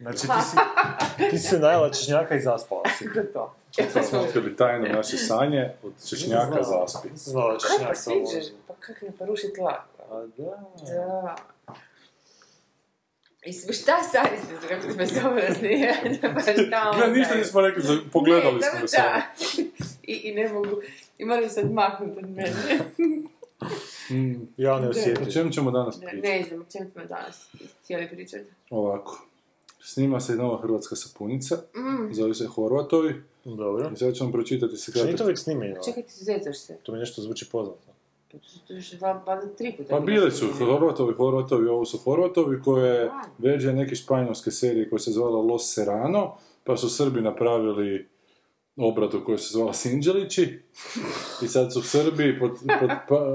Znači, ti si najela češnjaka i zaspala si. To. To smo otkrili tajnu naše sanje, od češnjaka zaspi. Znala češnjaka sa ovo. Pa kak ne poruši tlak? A da. I šta sad se kako smo se ovo razlijeli? Ne, ništa nismo rekli, pogledali smo se. I ne mogu, i moram sad maknuti od mene. Ja ne osjetim. O čemu ćemo danas pričati? Ne znam, o čemu ćemo danas htjeli pričati. Ovako. Snima se nova hrvatska sapunica, zove se Horvatovi. Dobro. I sad ćemo pročitati se kratak. Šnitović snime je. Čekaj, ti zecaš se. To mi nešto zvuči poznato. Pa bili su Horvatovi, ovo su Horvatovi, koje veđe neke španjolske serije koje se zvala Los Serrano, pa su Srbi napravili obradu koja se zvala Sinđelići i sad su Srbi pod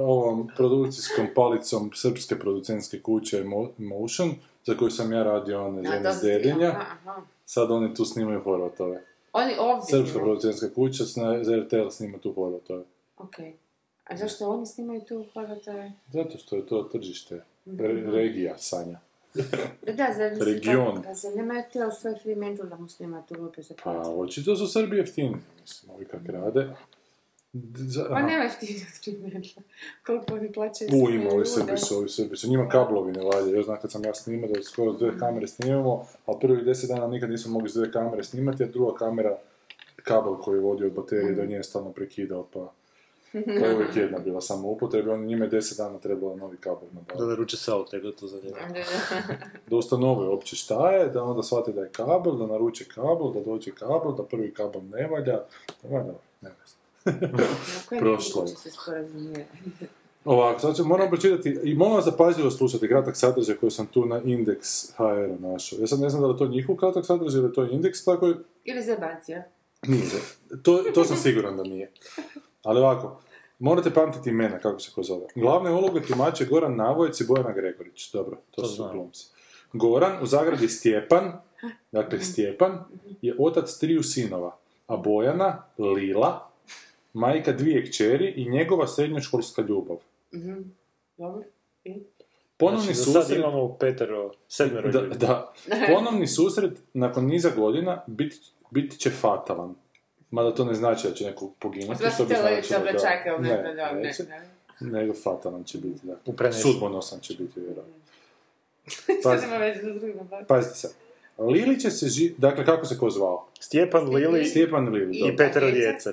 ovom produkcijskom palicom srpske producentske kuće Motion, za koju sam ja radio one žene s Dedinja. Sad oni tu snimaju Horvatove. Oni ovdje snimaju? Srpska producentska kuća, ZRTL snima tu Horvatove. Okej. A zašto oni snimaju tu Horvatove? Zato što je to tržište. Regija sanja. Da, zar nemaju tijelo svoj frimentu da mu snimati lupe za plaći? Pa, očito su Srbi jeftini. Mislim, ovi kak rade. Pa nema jeftini od frimentu. Koliko oni plaćaju se? Ima ovi Srbi su. Njima kablovi ne valje. Još znam kad sam ja snimao da skoro s dve kamere snimamo, ali prvih 10 dana nikad nisam mogli s dve kamere snimati, jer druga kamera, kabel koji je vodio od baterije, da nje stalno prekidao, pa... To je uvijek jedna bila samo upotreba, njima je 10 dana trebalo novi kabel nabaviti. Da naruče se auto, da to zanima. Dosta nove uopće šta je, da onda shvate da je kabel, da naruče kabel, da dođe kabel, da prvi kabel ne valja. Ne znam. Prošlo je. Ovako, sad ću, moram pročitati, i moram zapažljivo slušati kratak sadržaj koji sam tu na Index.hr našao. Ja sad ne znam da li je to njihov kratak sadržaj, ili je to Index tako je... Ili zebancija. Nije, to sam siguran da nije. Ali ovako, morate pamtiti imena, kako se ko zove. Glavne uloge tumače Goran Navojec i Bojana Gregorić. Dobro, to su glumci. Goran, u zagradi Stjepan, dakle Stjepan, je otac 3 sinova, a Bojana, Lila, majka 2 kćeri i njegova srednjoškolska ljubav. Dobro, i? Znači, za sad imamo 7 ljudi. Da, ponovni susret nakon niza godina bit će fatalan. Mada to ne znači da će neko poginuti, što bi značilo da... Nego fatalan će biti, da. Sudbonosan će biti, vjerojatno. Što nema već za drugim? Pazite sad. Lili će se Dakle, kako se ko zvao? Stjepan Lili, dobro. I Petra djeca.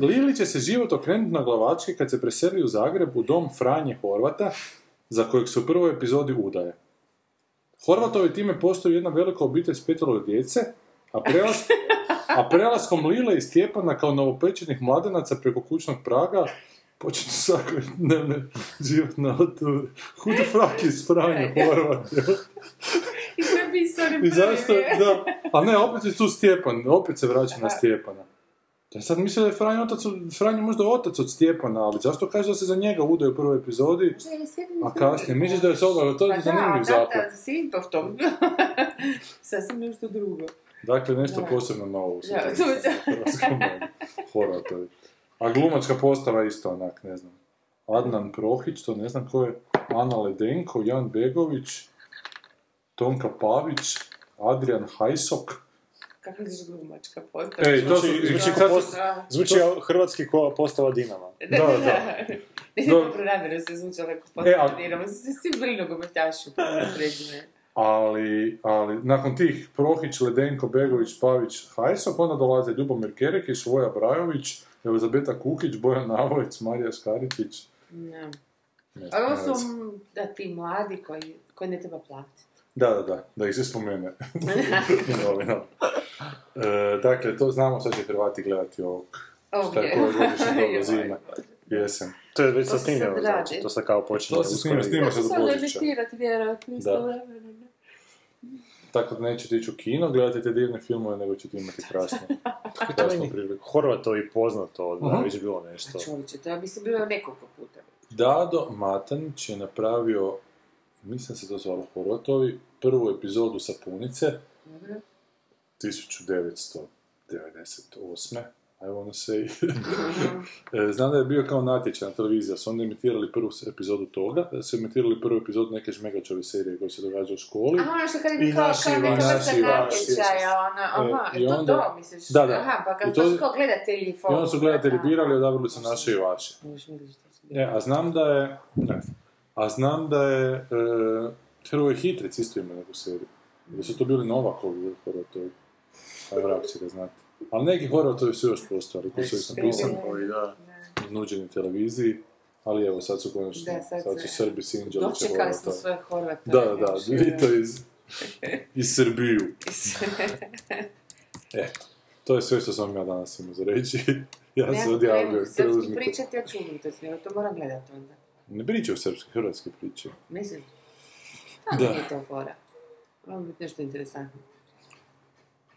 Lili će se život okrenuti na glavačke kad se preseli u Zagreb u dom Franje Horvata, za kojeg se u prvoj epizodi udaje. Horvatovi time postaju jedna velika obitelj s 5 djece, a prelaskom Lile i Stjepana kao novopečenih mladenaca preko kućnog praga počinju svakodnevne životne avanture. Who the fuck is Franjo Horvat? I sve bi istorije. A ne, opet je tu Stjepan, opet se vraća na Stjepana. Ja sad mislim da je Franjo možda otac od Stjepana, ali zašto kažeš da se za njega udaju u prvoj epizodi, a kasnije? Misliš da je se obavio, to je zanimljiv zaplet. Da, si to što. Sasvim nešto drugo. Dakle, nešto posebno novo su Horvatovi. A glumačka postava isto onak, ne znam. Adnan Prohić, to ne znam ko je. Ana Ledenko, Jan Begović, Tonka Pavić, Adrian Hajsok. Kako je glumačka postava? Ej, zvuči hrvatski postava Dinama. Da. Nisam proradila se zvučala kao postava Dinama. Svi bili nogometaši u pređime. Ali, nakon tih Prohić, Ledenko, Begović, Pavić, Hajsop, onda dolaze Ljubomir Kereke, Švoja Brajović, Elizabeta Kukić, Bojan Navojec, Marija Škaritić. Ne. Ali ovo su ti mladi koji ne treba platiti. Da ih se spomene. Dakle, to znamo, sad će Hrvati gledati ovog. Šta je koje godišnje dobro zime. Jesen. To je već sa snimljeno, znači, to sad kao počinje. To se snima se do Božića. To se sad levitirati, vjerojatno, isto vremena. Tako da nećete ići u kino, gledate te divne filmove, nego ćete imati krasno. Krasnu priliku. Horvatovi poznato, da je već bilo nešto. Čovječe, to ja mislim bilo nekoliko puta. Dado Matanić je napravio, mislim se to zvalo Horvatovi, prvu epizodu Sapunice, 1998. I wanna say. Znam da je bio kao natječaj na televiziji, su onda imitirali prvu epizodu toga, su imitirali prvu epizodu neke žmegačove serije koje se događa u školi. Aha, ono što kad je kao neka natječaja, ono, aha, to do, misliš? Da, da. Aha, pa kao to su kao gledatelji. I onda su gledatelji birali, odabrali su naše i vaše. A znam da je, Hrvoj Hitric isto ima neku seriju. Da su to bili Novakovi, kada to je, taj vrak će ga znati. Ali neki Horvatovi su još postojali, koji su ih napisani nuđeni televiziji, ali evo sad su konačno, sad su Srbi, Sinđelić, Horvata. Dočekali smo svoje Horvata. Da, da, vidite iz Srbiju. Eto, to je sve što sam ja danas imao za reći. Ja se odjavljam. Srpski pričati, ja ću umitosti, jer to moram gledati onda. Ne pričaju srpski, hrvatski priče. Mislim, ali nije to fora. Moram biti nešto interesantno.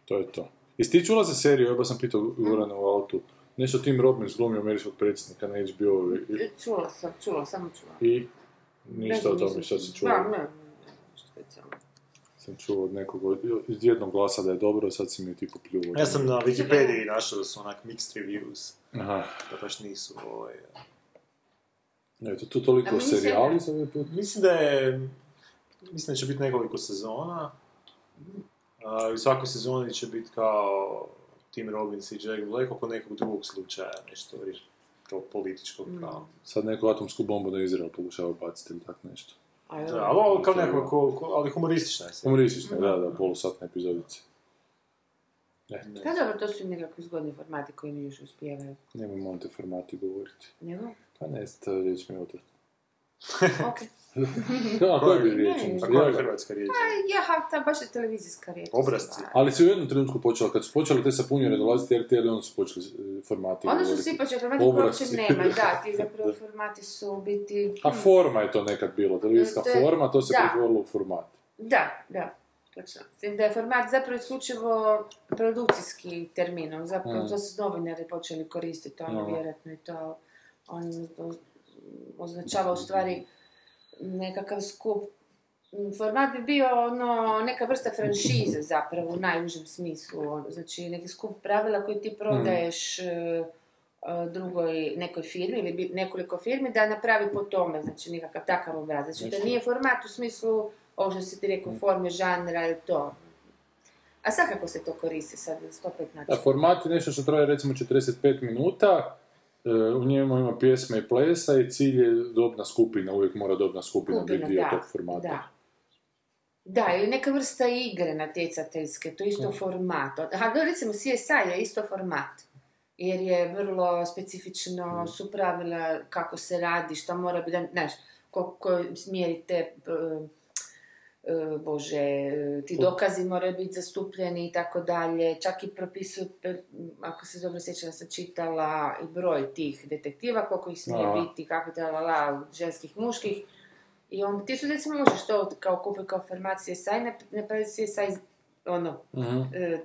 To je to. Jesi ti čula za seriju, ja ba sam pitao Gorana u autu, nešto Tim Robbins glumio američkog predsjednika na HBO-u? Čula sam. I ništa o tome što si čula? Da, ne, nešto specijalno. Sam čula od nekog, iz jednog glasa da je dobro, sad si mi ti kupljuo. Ja sam na Wikipediji našao da su onak mixed reviews, da baš nisu ovaj... Eto, tu toliko serijali za ovaj put. Mislim da će biti nekoliko sezona. U svakoj sezoni će biti kao Tim Robbins i Jack Black oko nekog drugog slučaja, nešto kao političkog, kao... Sad neku atomsku bombu na Izrael pokušava baciti ili tako nešto. Da, ali kao nekako, ali humoristična je se. Humoristična, da, polusatne epizodice. Da, dobro, to su nekako izgodni formati koji mi još uspijevaju. Nemoj monte formati govoriti. Nemoj? Pa ne, to je riječ mi odvrti. Okej. A koja bi riječ? A koja je hrvatska riječ? Ja, baš je televizijska riječ. Obrazci. Ali se u jednom trenutku počela, kad su počeli te sapunjere dolaziti RTL, onda su počeli formati. Onda su svi počeli formati koji uopće nema, da, ti zapravo formati su u biti... A forma je to nekad bilo, televizijska forma, to se pretvorilo u format. Da. Točno. Da je format zapravo isključivo produkcijski termin, zapravo to su novinari počeli koristiti, ono vjerojatno je to... označava u stvari nekakav skup. Format bi bio neka vrsta franšize zapravo u najužem smislu. Znači neki skup pravila koji ti prodaješ nekoj firmi ili nekoliko firmi da napravi po tome, znači nekakav takav obrazac. Znači da nije format u smislu ovo što si ti rekao forme, žanra ili to. A sad kako se to koristi sad? 115. Format je nešto što traje recimo 45 minuta. U njemu ima pjesme i plesa i cilj je dobna skupina, uvijek mora dobna skupina biti dio tog formata. Da, ili neka vrsta igre natjecateljske, to je isto format. Recimo CSI je isto format, jer je vrlo specifično su pravila kako se radi, šta mora biti, znaš, koliko smjerite... Bože, ti dokazi moraju biti zastupljeni i tako dalje, čak i propisuju, ako se dobro sjećam da sam čitala i broj tih detektiva, koliko ih smije biti, kako da ženskih, muških, i onda ti su recimo možeš to kao kupiti kao formacije saj, napravi CSI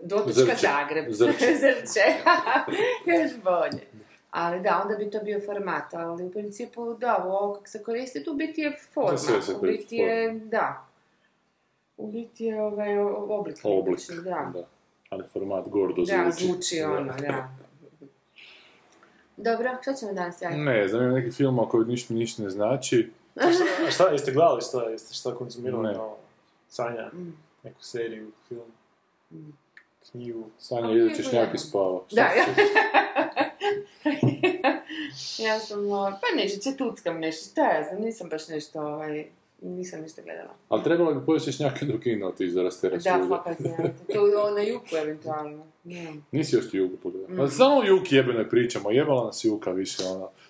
dotička Zagreb, Zrče, još bolje. Ali da, onda bi to bio format, ali u principu da, ovo kako se koristi, tu biti je forma, u biti je, da. U biti je oblik. Oblik, da. Ali format gordo zvuči. Da, zvuči ono, da. Dobro, što ćemo danas javiti? Ne, znam neki film koji ništa ne znači. Šta, jeste gledali šta konzumirali na Sanja? Neku seriju, film, knjigu. Sanja jede češnjak i spava. Da, ja sam, pa nešto, četuckam nešto, šta ja znam, nisam baš nešto, nisam ništa gledala. Ali trebalo bi pojesti češnjake do kina otići da rasteraš ljude. Da, fakat ne. To na Juku eventualno. Nisi još ti Juku pogledala. Samo o Juki jebenoj pričamo, jebala nas Juka više.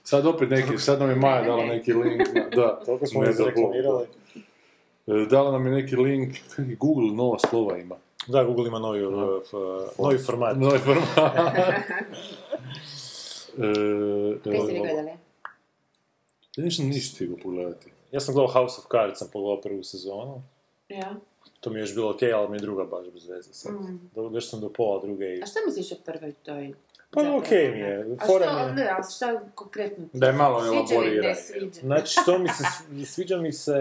Sad opet neki, sad nam je Maja dala neki link. Da, toliko smo izreklamirali. Dala nam je neki link, Google nova slova ima. Da, Google ima novi format. Novi format. Kaj ste vi gledali? Ja ništa ti ga pogledati. Ja sam gledao House of Cards, sam pogledao prvu sezonu. Ja? To mi je još bilo okej, ali mi je druga baš bez veze sad. Došao sam do pola druge i... A šta misliš o prvoj toj? Pa okej mi je. A što, ne, ali šta konkretno? Da je malo elaboriraj. Znači, što mi se... Sviđa mi se...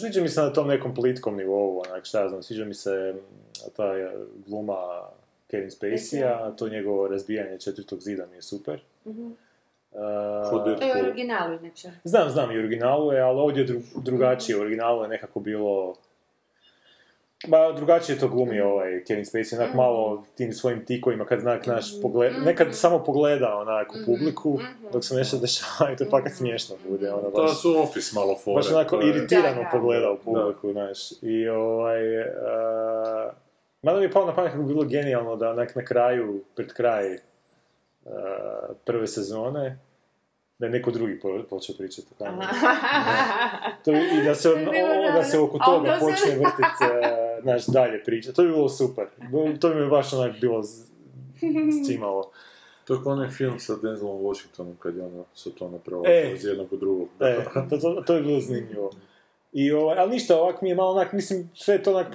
Sviđa mi se na tom nekom plitkom nivou, onak, šta ja znam, sviđa mi se ta gluma Kevin Spacey-a, to njegovo razbijanje četvrtog zida mi je super. Mm-hmm. To je u originalu inače. Znam, i originalu je, ali ovdje je drugačije, u originalu je nekako bilo... Ba, drugačije to glumi ovaj Kevin Spacey, onak malo tim svojim tikovima, kad onak naš pogled... Nekad samo pogleda onak u publiku, dok se nešto dešava i to fakat smiješno bude. Ona, baš, to su Office malo fore. Baš onako iritirano pogleda u publiku, znaš. I ovaj... mada mi je pao na pamet kako bilo genijalno da onak na kraju, pred kraj prve sezone, da je neko drugi počeo pričati. To, i da se, da se oko toga počne vrtiti naš dalje priča. To bi bilo super. To bi mi baš onak bilo scimalo. To je kao onaj film sa Denzelom Washingtonom kad je ono se to napravilo iz jednog u drugog. To je bilo zanimljivo. I ovaj, ali ništa, ovak mi je malo onak, mislim, sve je to onak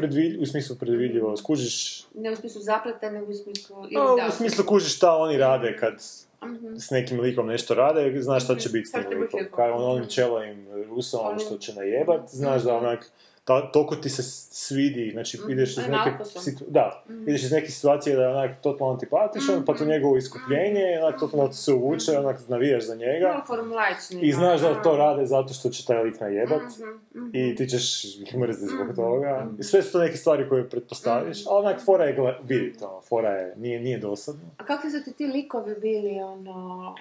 u smislu predvidljivo, skužiš... Ne u smislu zaplata, nego u smislu... U smislu kužiš šta oni rade kad s nekim likom nešto rade, znaš šta će biti s tim likom. Kaj onim čelovim Rusom, ono što će najebat, znaš da onak, toliko ti se svidi, znači ideš iz neke ideš iz neke situacije da je onak totalno antipatiš, pa to njegovo iskupljenje, onak totalno se uvuče, onak navijaš za njega. I znaš da to rade zato što će taj lik najebat i ti ćeš mrziti zbog toga. I sve su to neke stvari koje pretpostaviš, ali onak fora je vidi to, fora je, nije dosadno. A kakvi su ti likovi bili, ono,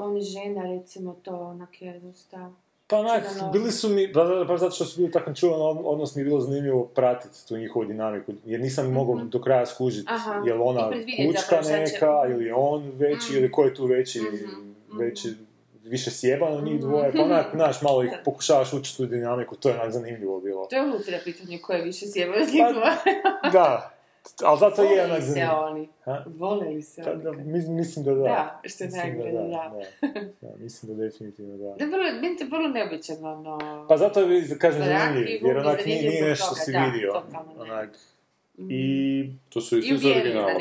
oni žena recimo to, onak je dosta... Pa onak, bili su mi, baš zato što su bili tako čuvano, odnosno mi je bilo zanimljivo pratiti tu njihovu dinamiku, jer nisam mogao do kraja skužiti, je li ona kučka neka, ili on veći, ili ko je tu veći više sjeban od njih dvoje, pa onak, znaš, malo ih pokušavaš učiti tu dinamiku, to je onak zanimljivo bilo. To je ultra pitanje ko je više sjeban od njih dvoje. Da. Ali zato je onak zanimljivo. Vole li se oni? Mislim da da. Da, što je najgore, da. Mislim da definitivno da. Meni to je vrlo neobičajno, no... Pa zato je, kažem, zanimljiv, jer onak nije nešto si vidio. I to su isto iz originala.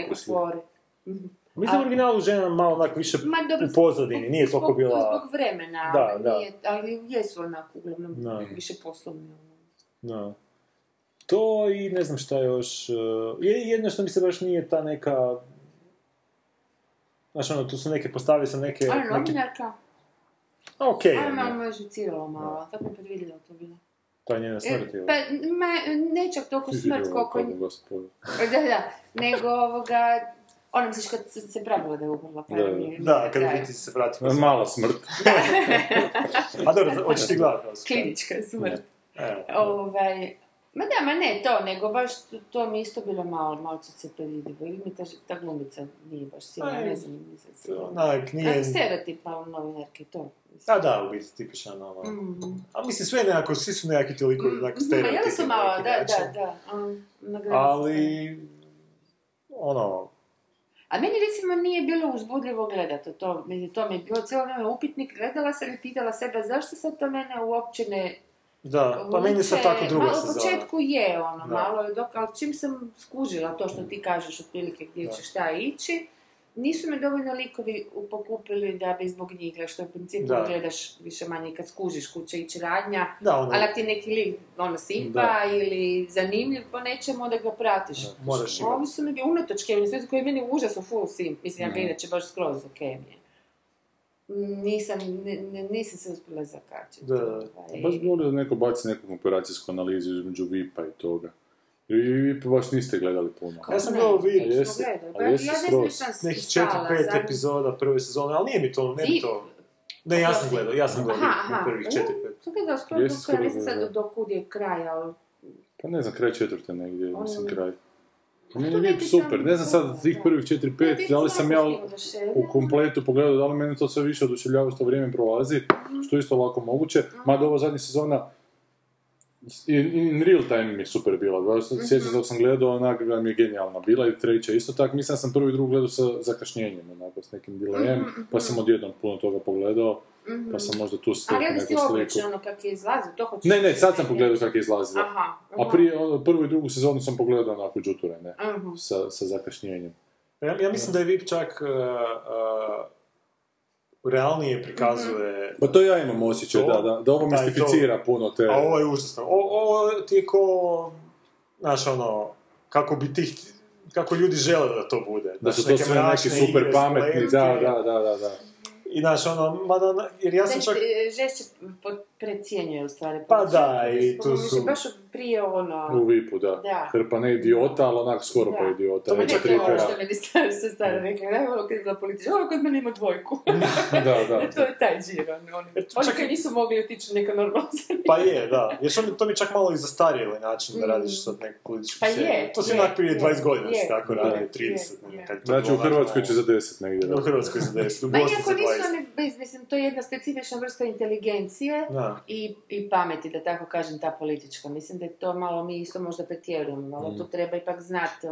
Mislim u originalu žena malo onak više u pozadini, nije toliko bila... Zbog vremena, ali jesu onak uglavnom više poslovne. Da. To i ne znam šta još... Jedno što mi se baš nije ta neka... Znaš ono, tu su neke postave sa neke... Ali novinarka. Okej. Ali malo je žiciralo malo, tako je predvidjela to bilo. To je njena smrt ili? Pa, ne čak toliko smrt koliko... Nego ovoga... Ona misliš kad se pravila da je umrla, pa je mi... Da, kad biti se vratila. Mala smrt. A dobro, hoćeš ti gledati. Klinička smrt. Ma da, ma ne to, nego baš to mi isto bilo malo se predvidivo, ili mi ta glumica nije baš silna, ne znam, nisam silna. Onak, nije... Kako stereotipa u novinarki, to? Mislim. A da, u biti, tipišan ovo. A mislim, sve nekako, svi su nekakvi toliko stereotipi. Jel su malo, da. Ali, ono... A meni, recimo, nije bilo uzbudljivo gledati to. To mi je bilo cijelo vrijeme upitnik, gledala sam i pitala sebe, zašto sad to mene uopće ne... Da, pa meni je sad tako druga sezona. U početku je ono, malo je dok, ali čim sam skužila to što ti kažeš otprilike gdje će šta ići, nisu me dovoljno likovi pokupili da bi zbog njih, što u principu gledaš više manje kad skužiš kud će ići radnja, ali ako ti neki lik ono sipa ili zanimljiv po nečemu, onda ga pratiš. Ovi su mi bi unatoč kemije, koji je meni užasno full simp, mislim ja ga inače baš skroz za kemije. Nisam se uspjela zakačiti. Da, baš bi volio da neko baci neku komparacijsku analizu između VIP-a i toga. I VIP baš niste gledali puno. Ja sam gledao VIP, ali jesi skroz. Nekih 4-5 epizoda prve sezone, ali nije mi to, Ne, ja sam gledao VIP na prvih 4-5. To gledao skroz, ja nisam sad dokud je kraj, ali... Pa ne znam, kraj četvrte negdje, mislim kraj. Meni je VIP super, ne znam sad tih prvih 4-5, da li sam ja u kompletu pogledao, da li meni to sve više oduševljava što vrijeme prolazi, što isto lako moguće, mada ova zadnja sezona in real time mi je super bila, sjećam dok sam gledao, onak mi je genijalna bila i treća isto tako, mislim da sam prvi i drugu gledao sa zakašnjenjem, onako s nekim dilem, pa sam odjednom puno toga pogledao. Mm-hmm. Pa sam možda tu sliku. A gledaj si obliče ono kak je izlazio, to hoćeš? Ne, sad sam pogledao kak je izlazio. Aha. Uh-huh. A prije, prvu i drugu sezonu sam pogledao onako džuture, ne? Uh-huh. Sa zakašnjenjem. Ja mislim da je VIP čak... realnije prikazuje... Pa to ja imam osjećaj, da ovo mistificira to, puno te... A ovo je užasno. Ovo ti je ko... Znaš, ono... Kako ljudi žele da to bude. Da su to sve neki super pametni, da. I znaš, ono... Mada, jer ja sam čak... Žešće precijenjuje, u stvari. Pa da, i tu su... Baš prije ono... U VIP-u, da. Hrpa ne idiota, ali onak skoro pa idiota. To mi je ono što meni se stara rekli. Najvalo kad je bila politička, ovo kod mene ima dvojku. Da. To je taj džiran. Oni koji nisu mogli otići neka normalna zanima. Pa je, da. Jer to mi čak malo i zastarijeli način da radiš sad neku političku seriju. To si onak prije 20 godina se tako radi, 30. Znači u Hrvatskoj će za 10 negdje. U Hrvatskoj za 10, u Bosni za 20. Mislim, to je jedna specifična vrsta inteligencije i pameti, da tako kažem, ta politička. Mislim da je to malo, mi isto možda pretjerujemo, ali to treba ipak znati,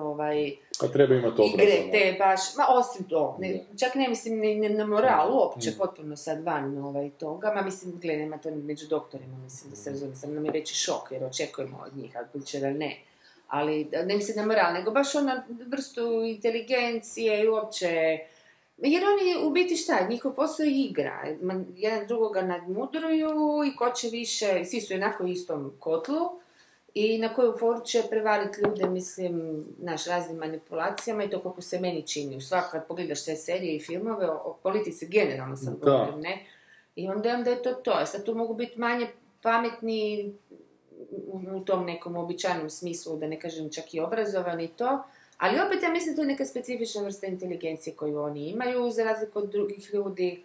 a treba imati obrazovno. Igre, te baš, ma osim to, čak ne mislim ni na moralu, uopće potpuno sad van toga, ma mislim, gledaj, ima to među doktorima, mislim da se razumijem, sam nam je veći šok, jer očekujemo od njih, ali buduće da ne. Ali, ne mislim na moral, nego baš ona vrstu inteligencije i uopće... Jer oni, u biti šta, njihov posao je igra. Jedan drugoga nadmudruju i ko će više, svi su jednako u istom kotlu i na koju foru će prevariti ljude, mislim, raznim manipulacijama i to kako se meni čini. Svako, kad pogledaš sve serije i filmove, o politici generalno sam govorim, ne? I onda je to to. Sad tu mogu biti manje pametni u tom nekom običajnom smislu, da ne kažem čak i obrazovani to. Ali opet, ja mislim, to je neka specifična vrsta inteligencije koju oni imaju, za razliku od drugih ljudi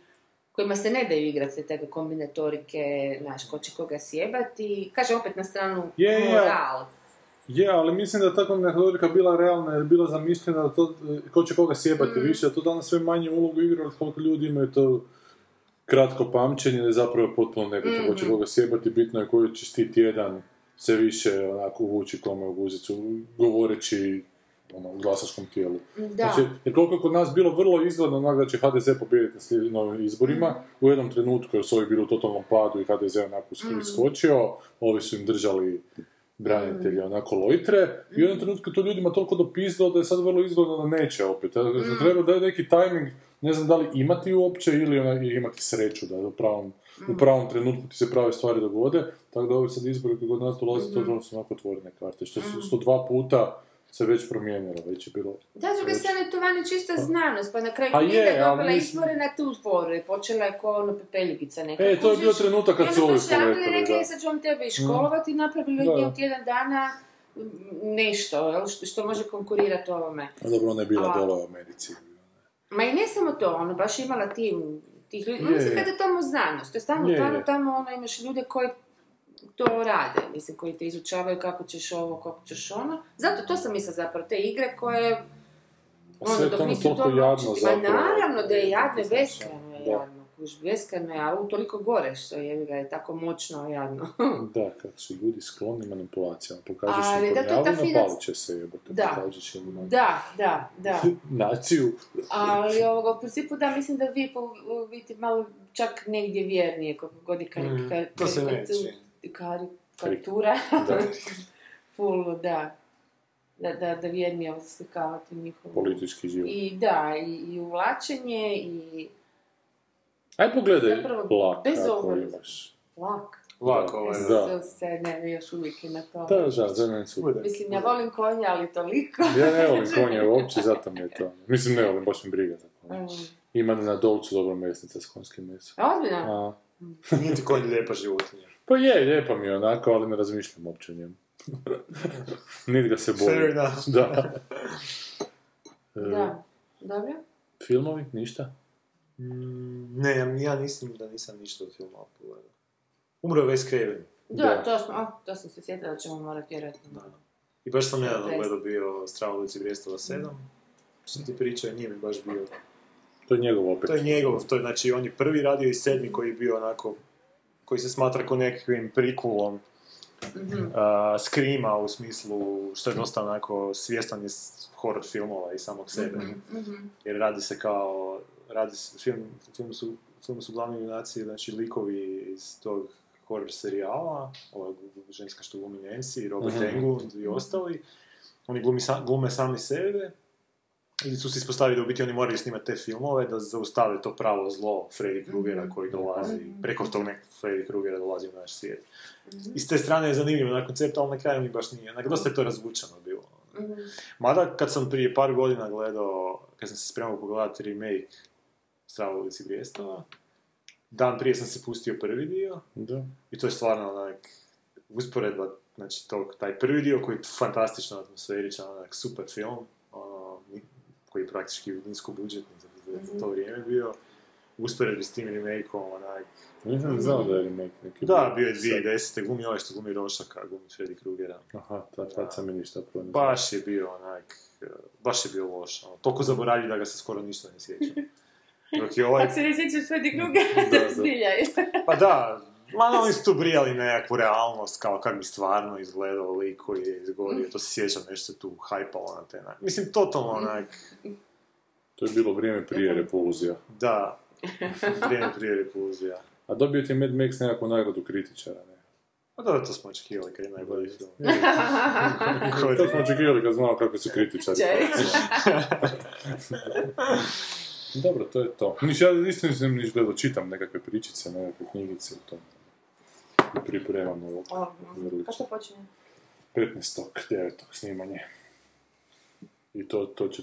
kojima se ne daju igrati te kombinatorike, znaš, ko će koga sjebati. Kaže, opet na stranu moral. Je, ali mislim da je ta kombinatorika bila realna, jer bila zamišljena da to, ko će koga sjebati više, da to danas sve manje ulogu igra, koliko ljudi imaju to kratko pamćenje, da je zapravo potpuno nebitno ko će koga sjebati, bitno je koji ćeš ti tjedan se više onako uvući kome u guzicu, govoreći u glasačkom tijelu. Znači, jer koliko je kod nas bilo vrlo izgledno onak da će HDZ pobijediti na novim izborima, u jednom trenutku jer su ovi bili u totalnom padu i HDZ onako skočio, ovi su im držali branitelji onako lojtre, i u jednom trenutku to ljudima toliko dopizdalo da je sad vrlo izgledno da neće opet. Znači, treba da je neki tajming, ne znam da li imati uopće ili imati sreću da je u pravom trenutku ti se prave stvari dogode, tako da ovi sad izbori koji god nas dolaze, to su onako otvorene karte. Što su 102 puta se već promijenilo, već je bilo... Da, s druge strane, to van je čista znanost, pa na kraju nije dobila izbore na tu zboru, počela je kao ono pepeljikica nekako. To je bio trenutak kad su ovi povekali, rekli, sad ću vam tebe iškolovati, napravili od nje u tjedan dana nešto, što može konkurirati ovome. A dobro, ona je bila dola u Americi. Ma i ne samo to, ono, baš imala tih ljudi, ono se kada je tamo znanost, to je stvarno tamo, ono, imaš ljude koji to rade, mislim, koji te izučavaju kako ćeš ovo, kako ćeš ono. Zato to sam mislila zapravo, te igre koje... Sve je tamo toliko jadno zapravo. Ma naravno da je jadno, beskrajno je jadno. Beskrajno je, ali u toliko gore što je tako moćno jadno. Da, kako su ljudi skloni manipulacijama. Pokažeš im pojavljeno, pali će se jebati. Da. Naciju. Ali u principu da, mislim da vi biti malo čak negdje vjernije, kako god je karikatura. To se neće. Karikatura, full, da vjernije oslikavati njihovo. Politički život. I da, i uvlačenje, i... Aj pogledaj Lak, kako imaš. Lak, ovo je, da. Mislim se, ne, još uvijek je na to. Da, žena su. Mislim, ja volim konja, ali toliko. Ja ne volim konja, uopće, zato mi je to. Mislim, ne volim, baš mi briga za konja. Ima na Dolcu dobro mesnica s konskim mesom. Ozbiljno? Nije ti konj lijepa životinja. Pa je, lijepa mi je onako, ali ne razmišljam uopće o njemu. Niti ga se bojim. Fair enough. Da. Dobro? Filmovi? Ništa? Ne, ja nisam ništa od filmova pogledao. Umro je Wes Craven. Da, to sam se sjetila da ćemo morati vjerojatno. I baš sam nedavno gledao bio Strava ulici Brijestova 7. Što ti pričao, nije mi baš bio... To je njegov opet. To je njegov, to je, znači on je prvi radio i sedmi koji je bio onako... koji se smatra ko nekakvim prikulom Screama, u smislu što je dosta onako svjestan je horror filmova i samog sebe. Jer radi se kao, film Samo su glavni junaci, znači likovi iz tog horror serijala, ova ženska što glumi Nancy, Robert Englund i ostali. Oni glume sami sebe. I su se ispostavili da u biti oni moraju snimati te filmove da zaustave to pravo zlo Freddy Krugera koji dolazi, preko tog nekog Freddy Krugera dolazi u naš svijet. I s te strane je zanimljivo na koncept, ali na kraju mi baš nije. Dosta je to razvučano bilo. Mada kad sam prije par godina gledao, kad sam se spremao pogledati remake Stravulici Grijestava, dan prije sam se pustio prvi dio i to je stvarno onak usporedba, znači taj prvi dio koji je fantastično atmosferičan, onak super film, koji je praktički niskobudžetni za to vrijeme bio, usporedbi s tim remake-om, onak... Nisam znao da je remake neki... Da, bio je 2010. Glumi ovaj što glumi Rošaka, glumi Freddy Krugera. Aha, tad sam mi ništa pronašao. Baš je bio onak... Baš je bio loš, ono, toliko zaboravio da ga se skoro ništa ne sjeća. Dok je ovaj... Ako se ne sjećaš Freddy Krugera, da zbiljaj. Pa da, mada oni su tu brijali nekakvu realnost, kao kak bi stvarno izgledao lik koji je izgovorio, to se sjećam, nešto se tu hajpalo na te onak. Mislim, totalno onak... To je bilo vrijeme prije Repulzija. Da, vrijeme prije Repulzija. A dobio ti Mad Max nekakvu nagradu kritičara, ne? Pa da, to smo očekivali kad je najbolji film. To smo očekivali kad znao kako su kritičari. Dobro, to je to. Ja nisam niš gledao, čitam nekakve pričice, nekakve knjigice u tom. I pripremam ovo. Kako počinje? 15.9. snimanje. I to će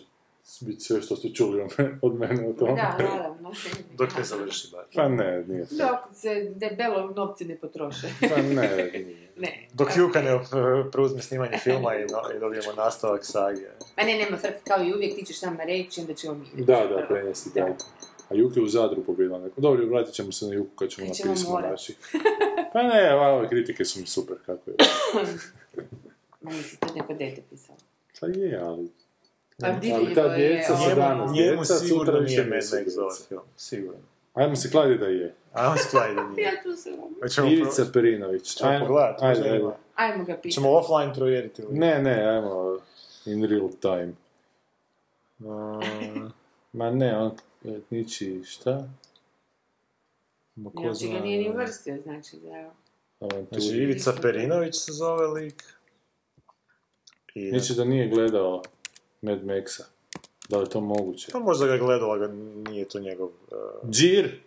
biti sve što ste čuli od mene o tome. Da, naravno. Dok ne završi bar. Pa ne, nije sve. Dok se debelo novci ne potroše. Pa ne, ne. Dok Juka ne preuzme snimanje filma i dobijemo nastavak sage. Pa ne, nema frka, kao i uvijek, ti ćeš nama reći, onda ćemo mi. Da, prenesi, da. A Juka je u Zadru pobjela neko. Dobro, vratit ćemo se na Juku kad ćemo na pismo naši. Pa ne, ove kritike su mi super, kako je. Ma nisi to neko dete pisalo. Pa je, ali... Ali ta djeca su danas, djeca sutra više mesec zove. Sigurno. Ajmo se kladi da je. Ajmo se kladi da nije. Ja tu se mogu. Ivica Perinović. Čemo pogledati. Ajmo ga pitati. Čemo offline provjeriti. Ne, ajmo in real time. Ma ne, on niči šta? Znači ga nije ni uvrstio, znači da... Znači Ivica Perinović se zove lik. Niči da nije gledao Mad Maxa. Da li je to moguće? Pa možda ga je gledala, ga nije to njegov... Džir?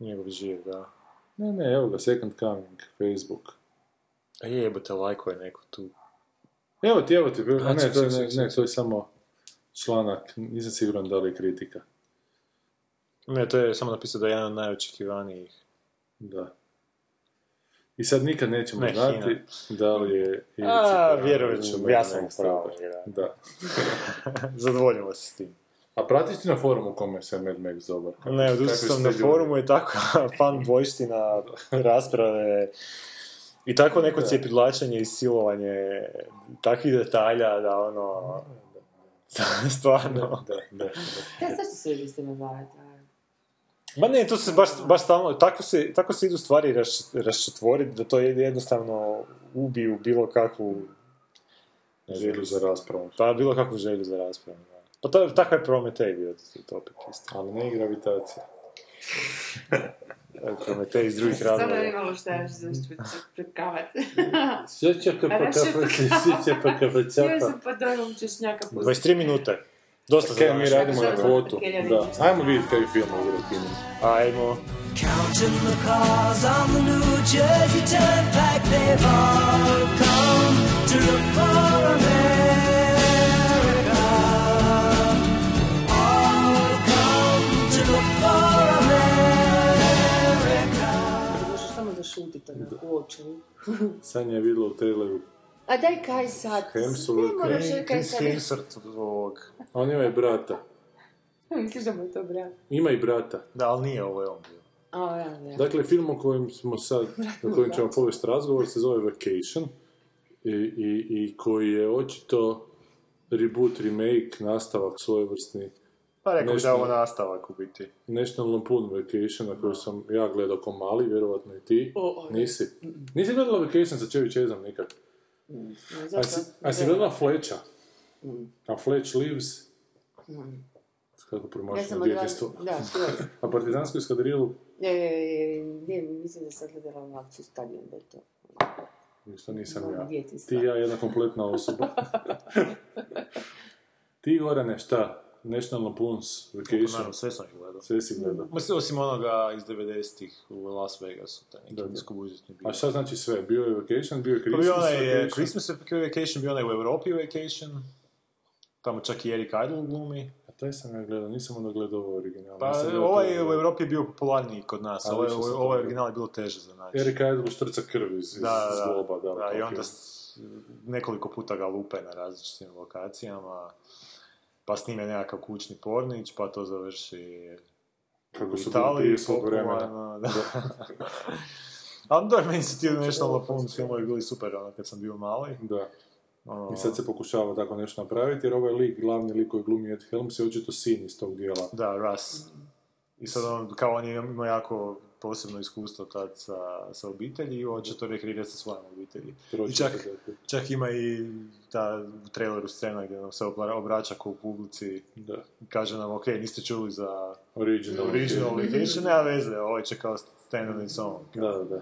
Njegov džir, da. Ne, evo ga, Second Coming, Facebook. A jebate, lajko je neko tu. Evo ti, a ne, to je samo članak, nisam siguran da li je kritika. Ne, to je samo napisao da je jedan od najočekivanijih. Da. I sad nikad nećemo znati da li je Ivica pravo. Vjerovat ću, ja sam pravo. Da. Zadovoljimo se s tim. A pratiš ti na forumu kome se Mad Max dobar? Ne, odustao sam na forumu i tako fanboyština, rasprave i tako neko cijepidlačenje i silovanje takvih detalja da ono... Stvarno... Kaj sad ću se li ste nazavati? Ma ne, to se baš stalno, tako se idu stvari raščetvoriti da to jednostavno ubiju bilo kakvu želju za raspravu. Pa bilo kakvu želju za raspravu, da. Pa to je takva Prometej bio topik isto. Ali ne i gravitacija. Prometej iz drugih razloga. Sada imalo šta još zaščetkavati. Sve će pa kapaćapa. Ja sam pa dojmom češnjaka pustiti. 23 minute. Dosta za mi radimo na kvotu. Ajmo vidjeti kaj film u Eurokinima. Ajmo. Counting the cars on the New Jersey Turnpike, they've all come to look for America. All come to look for America. Možeš samo zašutiti onako u oči. Sanja je vidjela u traileru. A daj kaj sad? Hemsworth ovog. On ima i brata. Misliš da mu je to brat? Ima i brata. Da, ali nije ovo je on bio. Dakle, film o kojem smo sad, o kojem ćemo povesti razgovor, se zove Vacation. I koji je očito reboot, remake, nastavak svojevrsni. Pa rekao bi da je ovo nastavak u biti. National Lampoon Vacation, na koju sam ja gledao ko mali, vjerovatno i ti. Nisi. Nisi gledala Vacation sa Chevy Chaseom nikad? A si gledala Fletcha? A Fletch Lives? Kako promašeno djetinjstvo. Da, skoro. A partizansku eskadrilu? Ne, mislim da sam gledala ovu akciju Stadion, da je to. Ništa nisam ja. Ti i ja, jedna kompletna osoba. Ti, Gorane, šta? National Puns Vacation. Naravno, sve sam gledao. Sve si gledao. Mislim, osim onoga iz 90-ih u Las Vegasu, taj neki niskobudžetni bio. A šta znači sve? Bio je Vacation, bio je Christmas Vacation? Bio je Christmas Vacation, bio onaj u Europi Vacation. Tamo čak i Eric Idle glumi. A taj sam ja gledao, nisam onda gledao ovo original. Pa ovaj u Europi je bio popularniji kod nas, ovaj original je bilo teže za naći. Eric Idle štrca krvi iz zloba. Da, i onda nekoliko puta ga lupe na različitim lokacijama. Pa snime nekakav kućni pornić, pa to završi u Italiji, popularno. Ali da, meni su ti nešto Lapun filmovi bili super, ono, kad sam bio mali. Da. I sad se pokušava tako nešto napraviti, jer ovaj lik, glavni lik koji glumi Ed Helms, je očito sin iz tog dijela. Da, Russ. I sad on, kao on je imao jako posebno iskustvo tad sa obitelji i on će to rekreirati sa svojom obitelji. I čak ima i ta u traileru scena gdje nam se obraća ko u publici i kaže nam, ok, niste čuli za original location, nema veze, ovo će kao stand-on song. Da.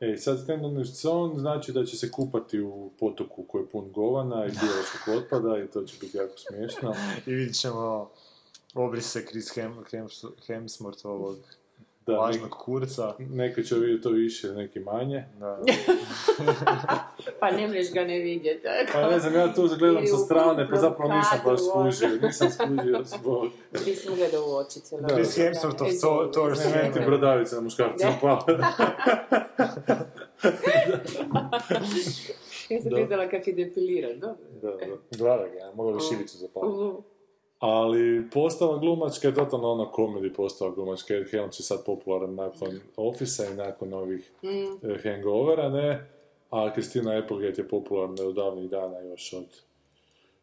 E, sad stand-on zone znači da će se kupati u potoku koji je pun govana i biološkog otpada i to će biti jako smiješno. I vidit ćemo obrise Chris Hemsworthovog važnog kurca. Neki će vidjeti to više, neki manje. Da. Pa ne mreš ga ne vidjeti. Pa ne znam, ja to gledam sa strane, pa zapravo nisam baš skužio. Zbog... Nisam gledao u oči cijelo. Chris Hemsworthov, to je sve. Ti brodavice na muškarcima pala. Ja sam gledala kako je depiliran, dobro. Gleda ga, mogla bi šivicu zapaliti. Ali postava glumačka je totalno ono komedi postava glumačka, jer Helms je sad popularan nakon Office-a i nakon ovih hangovera, ne? A Christina Applegate je popularna od davnih dana još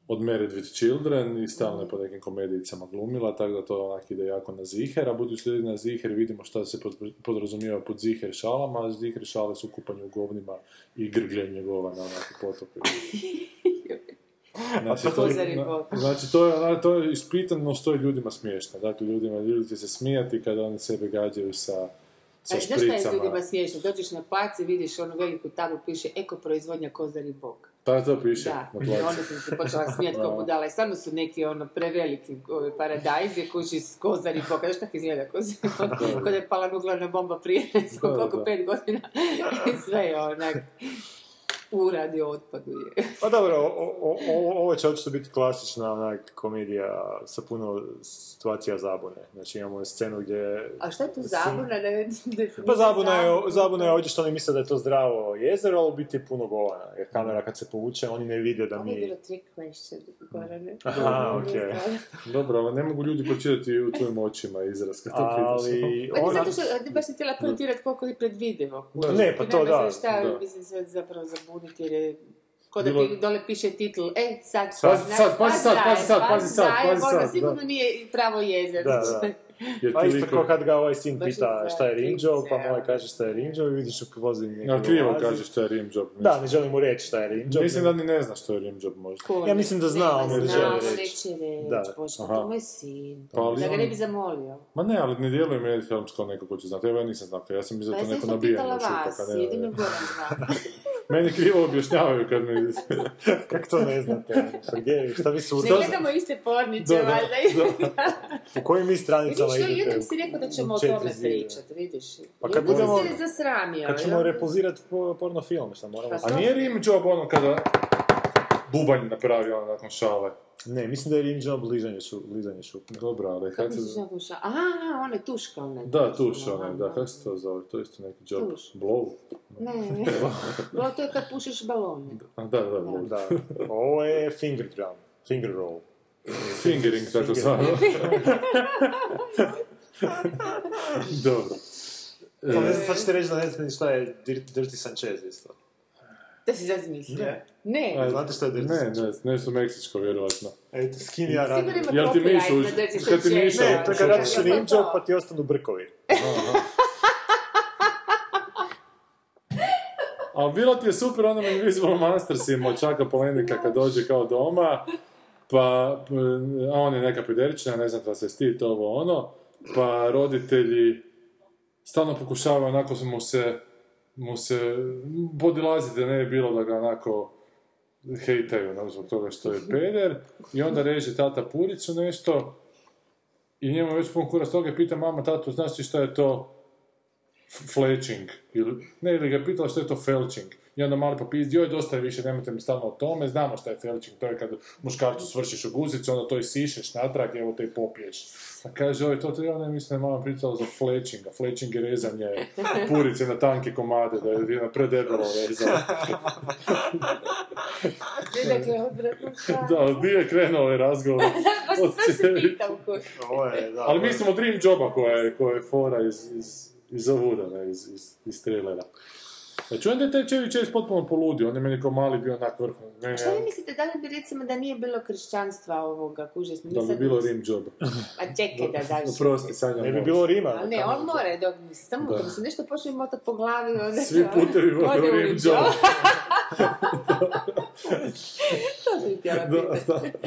od Married with Children i stalno je po nekim komedijicama glumila, tako da to onak ide jako na ziher, a budući ljudi na ziher vidimo šta se podrazumijeva pod ziher šalama, a ziher šale su kupanje u govnima i grgljenje govana, onako potopi. Znači, to je ispitano što je ljudima smiješno. Dakle, ljudi će se smijati kada oni sebe gađaju sa špricama. Znaš šta je ljudima smiješno? Dođeš na plac i vidiš onu veliku tablu, piše ekoproizvodnja Kozari Bog. Pa to piše da, na placu. Da, onda sam se počela smijati kao budala. I stvarno su neki ono preveliki paradajze koji su Kozari Bog. Znaš kako izgleda Kozari Bog? Kada je pala nuklearna bomba prije, koliko 5 godina. I sve je onak... U radio otpadu je. Pa dobro, ovo će očito biti klasična onak komedija sa puno situacija zabune. Znači imamo scenu gdje... A šta je tu zabuna? Pa zabuna je ovdje što oni misle da je to zdravo jezero, ali biti je puno govana. Jer kamera kad se povuče, oni ne vide da mi... Ovo je bilo tri klešće, Gorane. Aha, okej. Dobro, ali ne mogu ljudi počitati u tvojim očima izraz kad to pritaš. Ali zato što baš si htjela pojentirati koliko je predvidivo. Ne, pa to da. Jer je, kod da ti dole piše titl, pazi sad, sigurno nije pravo jezer. Pa isto kao kad ga ovaj sin pita šta je rimjob, pa moj kaže šta je rimjob i vidiš u povozim neki ulazi. Krivo kaže šta je rimjob. Da, ne želimo reći šta je rimjob. Mislim da ni ne zna što je rimjob možda. Ja mislim da zna, ali ne želi reći. Boško, to moj sin. Da ga ne bi zamolio. Ma ne, ali ne djeluje mi Ed Helms kao neko ko će znati. Evo ja nisam znao, ja sam mi za to neko nabijan. Pa ja sam pitala vas, jedino Goran zna. Meni krivo objašnjavaju kad me... Kako to ne znate? Šta vi su... Ne gledamo iste porniče, valjda. U kojim mi stranicama idete? Jednom si rekao da ćemo o tome pričati, vidiš. Jednom se zasramio. Kad ćemo repozirati porno film, šta moramo... A nije rimjob ono kada bubanj napravi ono nakon šale? Ne, mislim da je rimjob lizanje šuplja. Dobro, ali... Kako se zove šala? Aha, ona je tuška onaj. Da, tuša onaj, da. Kako se to zove? To je isto neki job. Blow? Ne, blow to je kad pušiš balone. Da, blow. Ovo je finger drum. Finger roll. Fingering, tako samo. Dobro. Ne znam, sad ćete reći da ne znam šta je Dirty Sanchez isto. Da si zazmislio? Ne. Znate što je Dirty Sanchez? Ne, nešto meksičko, vjerovatno. Eto, s kim ja radim? Jel ti mišu? Ne, to kad radiš rimđo, pa ti ostanu brkovi. A bilo ti je super onom Invisible Monstersima od Chucka Palahnika kad dođe kao doma... Pa, a on je neka pederična, ne znam da se stit, ovo ono, pa roditelji stalno pokušavaju onako mu se podilaziti da ne bi bilo da ga onako hejtaju zbog toga što je peder, i onda reže tata puricu nešto i njemu već pun kurac toga, pita mama, tatu, znaš ti šta je to fletching? Ili ga pitala što je to felching. I onda malo popizdi, joj, dosta je više, nemojte mi stalno o tome, znamo šta je felching, to je kad muškarcu svršiš u guzicu, onda to i sišeš natrag, evo te i popiješ. A kaže, ovo je to, ja ne mislim da je mama pričala za fletching, a fletching je rezanje purice na tanke komade, da je jedna predebelo rezala. Da, gdje je krenuo ovaj razgovor? Pa što se pita u kuću. Ali mislim o Dream Joba koja je fora iz ovuda, iz trailera. Znači, onda je taj Čevićević potpuno poludio, on je meni kao mali bio onak vrhom. Šta vi mislite, da li bi recimo da nije bilo kršćanstva ovoga, kuže smo... Da bi bilo Rim džoba. Pa čekaj da završi. Prosti, Sanja. Ne bi bilo Rima. Ali ne, on more, dok sam mu se nešto počne motat po glavi... Svi putevi vode u Rim džoba. To sam htjela pitati.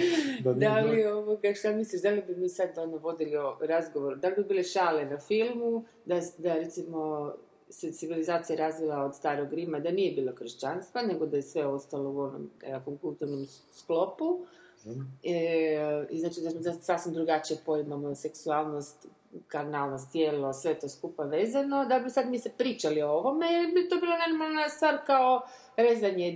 Da li ovoga, šta misliš, da li bi mi sad vodili razgovor, da li bi bile šale na filmu, da recimo... se civilizacija razvila od starog Rima, da nije bilo kršćanstva, nego da je sve ostalo u onom kulturnom sklopu. I znači da smo sasvim drugačije pojmamo seksualnost, karnalnost, tijelo, sve to skupa vezano, da bi sad mi se pričali o ovome, jer bi to bila normalna stvar kao rezanje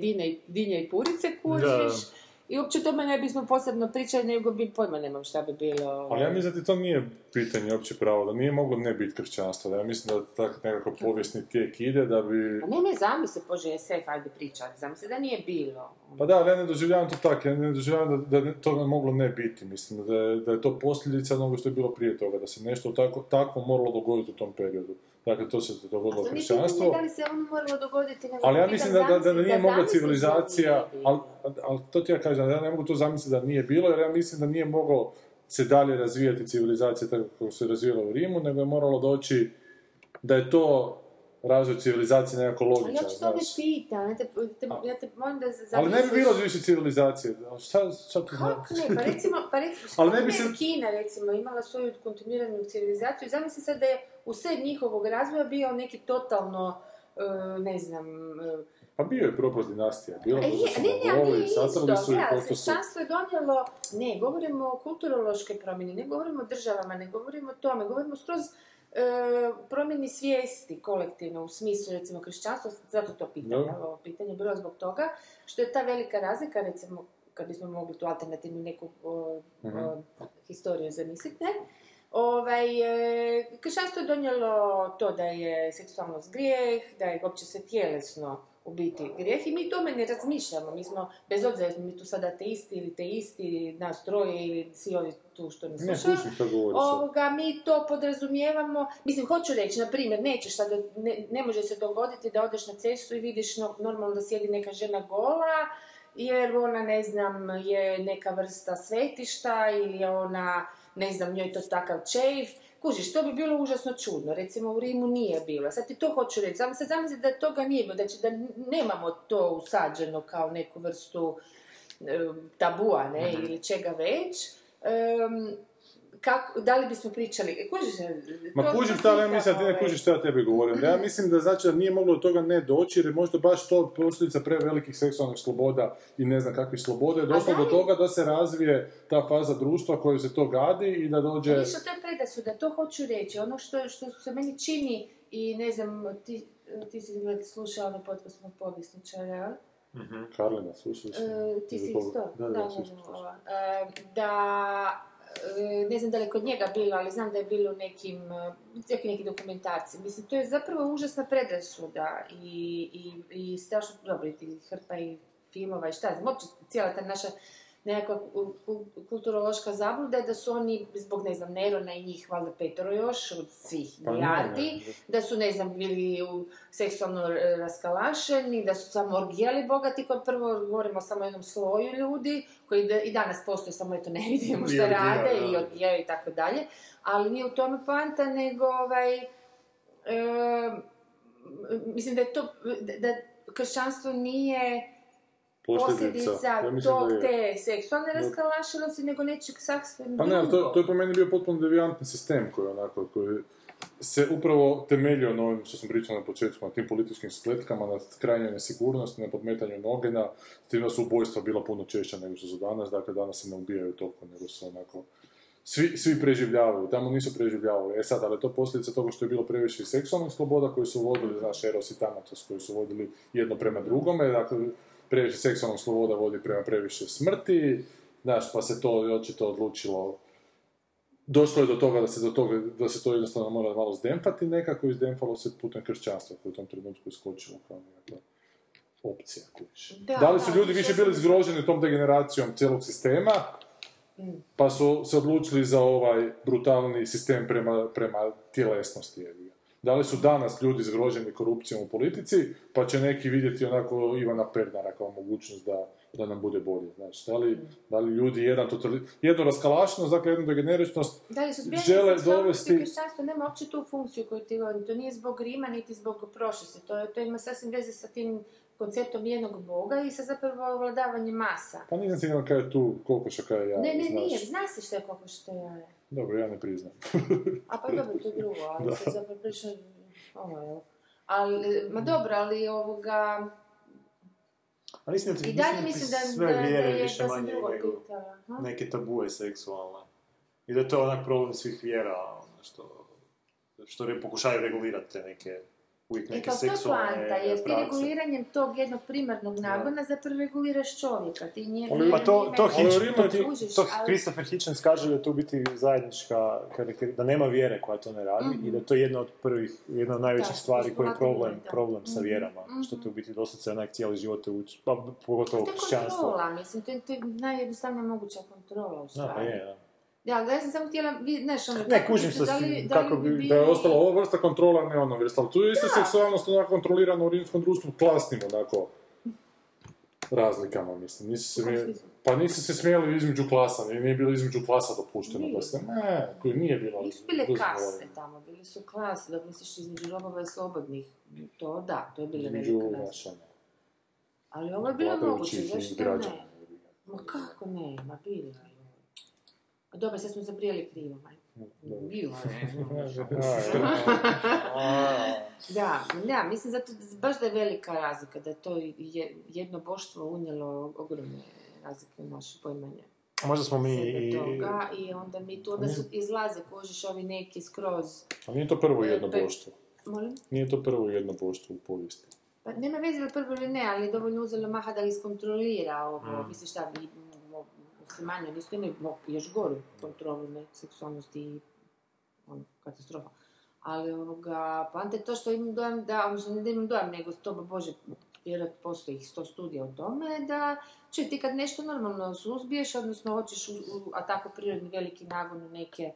dinje i purice, kužiš. I uopće tome ne bismo posebno pričali, nego bi pojma nemam šta bi bilo... Ali ja mislim da ti to nije pitanje uopće pravo, da nije moglo ne biti kršćanstvo, da ja mislim da tako nekako povijesni tijek ide, da bi... Pa ne zamisli, Bože, je sef, ajde pričati, zamisli da nije bilo. Pa da, ali ja ne doživljavam to tako, ja ne doživljavam da to moglo ne biti, mislim, da je to posljedica onoga što je bilo prije toga, da se nešto tako moralo dogoditi u tom periodu. Dakle, to se dogodilo kršćanstvo. Da li se ono moralo dogoditi? Ali ja mislim da nije mogla civilizacija, ali to ti ja kažem, ja ne mogu to zamisliti da nije bilo, jer ja mislim da nije mogao se dalje razvijati civilizacija tako kako se razvijela u Rimu, nego je moralo doći da je to razvoj civilizacije nekako logičan. Ali ja što me pitam, ja te molim da zamisliš... Ali ne bi bilo više civilizacije. Šta ti znam? Kako ne? Pa recimo, Kina recimo imala svoju kontinuiranu civilizaciju, zamisli sad da je usred njihovog razvoja bio neki totalno, ne znam... Pa bio je propast dinastija. Ne, isto. Kršćanstvo je donijelo... Ne, govorimo o kulturološke promjene, ne govorimo o državama, ne govorimo o tome, govorimo skroz promjeni svijesti kolektivno, u smislu, recimo, kršćanstvo, zato to pitanje, ovo pitanje je bilo zbog toga, što je ta velika razlika, recimo, kad bismo mogli tu alternativnu neku historiju zamisliti, ne? Kršćanstvo je donijelo to da je seksualnost grijeh, da je uopće sve tjelesno u biti grijeh, i mi o tome ne razmišljamo, mi smo, bez obzira smo mi tu sada ateisti ili teisti, ili nas troje, ili svi ovi tu što ne slušaju, mi to podrazumijevamo, mislim, hoću reći, na primjer, nećeš sad, ne može se dogoditi da odeš na cestu i vidiš normalno da sjedi neka žena gola, jer ona, ne znam, je neka vrsta svetišta, ili je ona... ne znam, njoj to takav čejf, kužiš, to bi bilo užasno čudno, recimo u Rimu nije bilo, sad ti to hoću reći, samo se zamisli da toga nije bilo, da nemamo to usađeno kao neku vrstu tabua, ne, ili čega već, da li bismo pričali, kužiš? Ma kužim šta, ja mislim, ti ne kužiš šta ja tebi govorim, ja mislim da znači da nije moglo od toga ne doći, jer je možda baš to posljedica prevelikih seksualnih sloboda i ne znam kakvih sloboda, je došlo do toga da se razvije ta faza društva koju se to gadi i da dođe... Više to je predrasuda, to hoću reći, ono što se meni čini, i ne znam, ti si slušao ono podpasnog povjesničara, Karlina, slušali si? Ti si isto, da... ne znam da li je kod njega bilo, ali znam da je bilo u nekim dokumentarciji. Mislim, to je zapravo užasna predrasuda i strašno dobro, i hrpa i filmova i šta znam. Uopće cijela ta naša nekakva kulturološka zabluda je da su oni, zbog, ne znam, Nerona i njih, valjda petoro još od svih milijardi, da su, ne znam, bili seksualno raskalašeni, da su samo orgijali bogati, kod prvo govorimo samo o jednom sloju ljudi, koji i danas postoje, samo eto ne vidimo šta rade i orgijaju i tako dalje, ali nije u tome poanta, nego mislim da kršćanstvo nije... posljedica tog te seksualne raskalašenosti, nego nečeg saksvenog. Pa ne, to je po meni bio potpuno devijantni sistem koji onako, koji se upravo temeljio na ovim što sam pričao na početku, na tim političkim spletkama, na krajnjoj nesigurnosti, na podmetanju noge, na tim da su ubojstva bila puno češća nego što su danas, dakle danas se ne ubijaju toliko, nego su onako... Svi preživljavaju, tamo nisu preživljavali. E sad, ali to posljedica toga što je bilo previše seksualnih sloboda koji su vodili, znaš, Eros i Thanatos, koji su vodili jedno prema drugome, dakle, previše seksualnih sloboda vodi prema previše smrti, znaš, pa se to očito odlučilo. Došlo je do toga da se to jednostavno mora malo zdemfati nekako, i zdemfalo se putem kršćanstva koje u tom trenutku iskočilo kao nekako opcija. Da li su ljudi više bili zgroženi tom degeneracijom cijelog sistema, pa su se odlučili za ovaj brutalni sistem prema tjelesnosti? Da li su danas ljudi zgroženi korupcijom u politici, pa će neki vidjeti onako Ivana Pernara kao mogućnost da nam bude bolje? Znači, da li ljudi jednu raskalašnost, dakle jednu degeneričnost, žele dovesti... Kršćanstvo nema uopće tu funkciju koju ti govorim. To nije zbog Rima, niti zbog prošlosti. To ima sasvim veze sa tim konceptom jednog boga i sa zapravo ovladavanjem masa. Pa nisam sigurno kaj je tu kokoša, kaj je jaja. Ne, nije. Zna se što je kokoša, što je jaja. Dobro, ja ne priznam. A pa dobro, to je drugo, ali se zapravo prišao... Ma dobro, ali ovoga... Ali mislim da ti sve vjere više manje nego neke tabuje seksualne. I da je to onak problem svih vjera, što pokušaju regulirati te neke... I kao to planta, jer ti reguliranjem tog jednog primarnog nagona zapravo reguliraš čovjeka, ti njega... Pa to Christopher Hitchens kaže da je to biti zajednička, da nema vjere koja to ne radi, i da je to jedna od prvih, jedna od najvećih stvari koja je problem sa vjerama, što te u biti doslovce onak cijeli život te uči, pa pogotovo kršćanstvo. To je kontrola, mislim, to je najjednostavnija moguća kontrola u stvari. Ja, da, ja sam samo htjela, znaš, ono... Ne, kužim se, da je ostala ova vrsta kontrola, ne ono vrsta, ali tu je isto seksualnost onako kontrolirana u rimskom društvu klasnim, onako, razlikama, mislim. Nisi se smijeli između klasa, nije bilo između klasa dopušteno, da se, ne, koji nije bilo... Nisu bile kase tamo, bili su klase, da misliš između robova i slobodnih, to da, to je bilo velika razlika. Ali ovo je bilo moguće, zašto ne? Ma kako ne, ma bilo. Dobro, sad smo zabrijeli krivo, bilo je. Da, mislim, zato baš da je velika razlika, da to jedno boštvo unijelo ogromne razlike u naše poimanje. Možda smo mi i... I onda mi tu, onda su izlaze, kožiš ovi neki skroz... A nije to prvo jedno boštvo? Molim? Nije to prvo jedno boštvo u povijesti? Pa nema veze da prvo ili ne, ali je dovoljno uzelo maha da iskontrolira ovo, misliš šta bi... Manje, nisu imali još goru kontrolne seksualnosti i ono, katastrofa. Ali ovoga, poanta je to što imam dojam, nego to, bože, vjerojatno postoji 100 studija o tome, da čuj, ti kad nešto normalno suzbiješ, odnosno hoćeš a tako prirodni veliki nagon u neke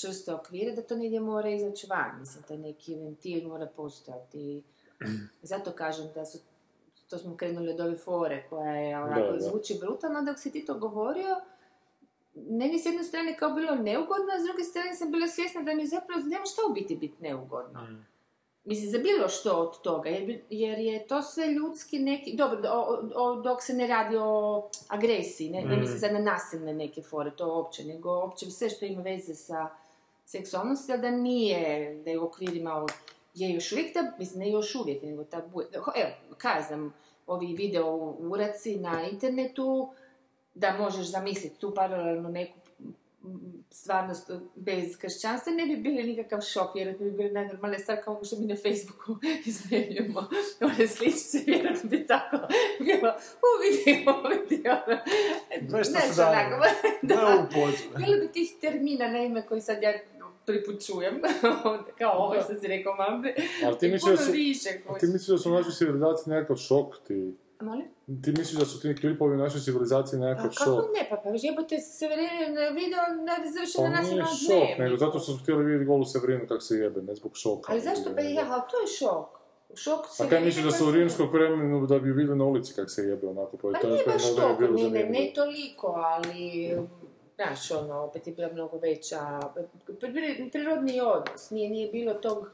čvrste okvire, da to negdje mora izaći van, mislim, taj neki ventil mora postojati. Zato kažem da su... To smo krenuli od ove fore koja je onako zvuči brutalno, dok si ti to govorio, meni s jedne strane kao bilo neugodno, a s druge strane sam bila svjesna da mi zapravo nema šta u biti biti neugodno. Mislim, za bilo što od toga, jer je to sve ljudski neki... Dobro, dok se ne radi o agresiji, ne mislim sad na nasilne neke fore, to uopće, nego uopće sve što ima veze sa seksualnosti, da nije, da je u okvirima od... Je još uvijek, mislim, ne još uvijek, nego tabu... Evo, kazam, ovi video uraci na internetu, da možeš zamisliti tu paralelnu neku stvarnost bez kršćanstva, ne bi bili nikakav šok, vjerojatno bi bili najnormalne stvari kao što mi na Facebooku izmenjujemo one sličice, vjerojatno bi tako bilo, uvidimo, nešto se da, bilo bi tih termina na ime koji sad ja pripučujem, kao ovo što si rekao mambe, i puno više. A ti misliš da su u našoj civilizaciji nekakav šok ti? Molim? Ti misliš da su ti klipovi u našoj civilizaciji nekakav šok? Kako ne, pa jebote, Severina video završena na nacionalnom dnevu. Pa nije šok, nego zato što su htjeli vidjeti golu Severinu kak se jebe, ne zbog šoka. Ali zašto pa je, ali to je šok. A kaj misliš da su u rimskom vremenu da bi vidjeli na ulici kak se jebe onako? Pa nije baš šok, ne toliko, ali... Znaš, ono, opet je bila mnogo veća, prirodni odnos, nije bilo tog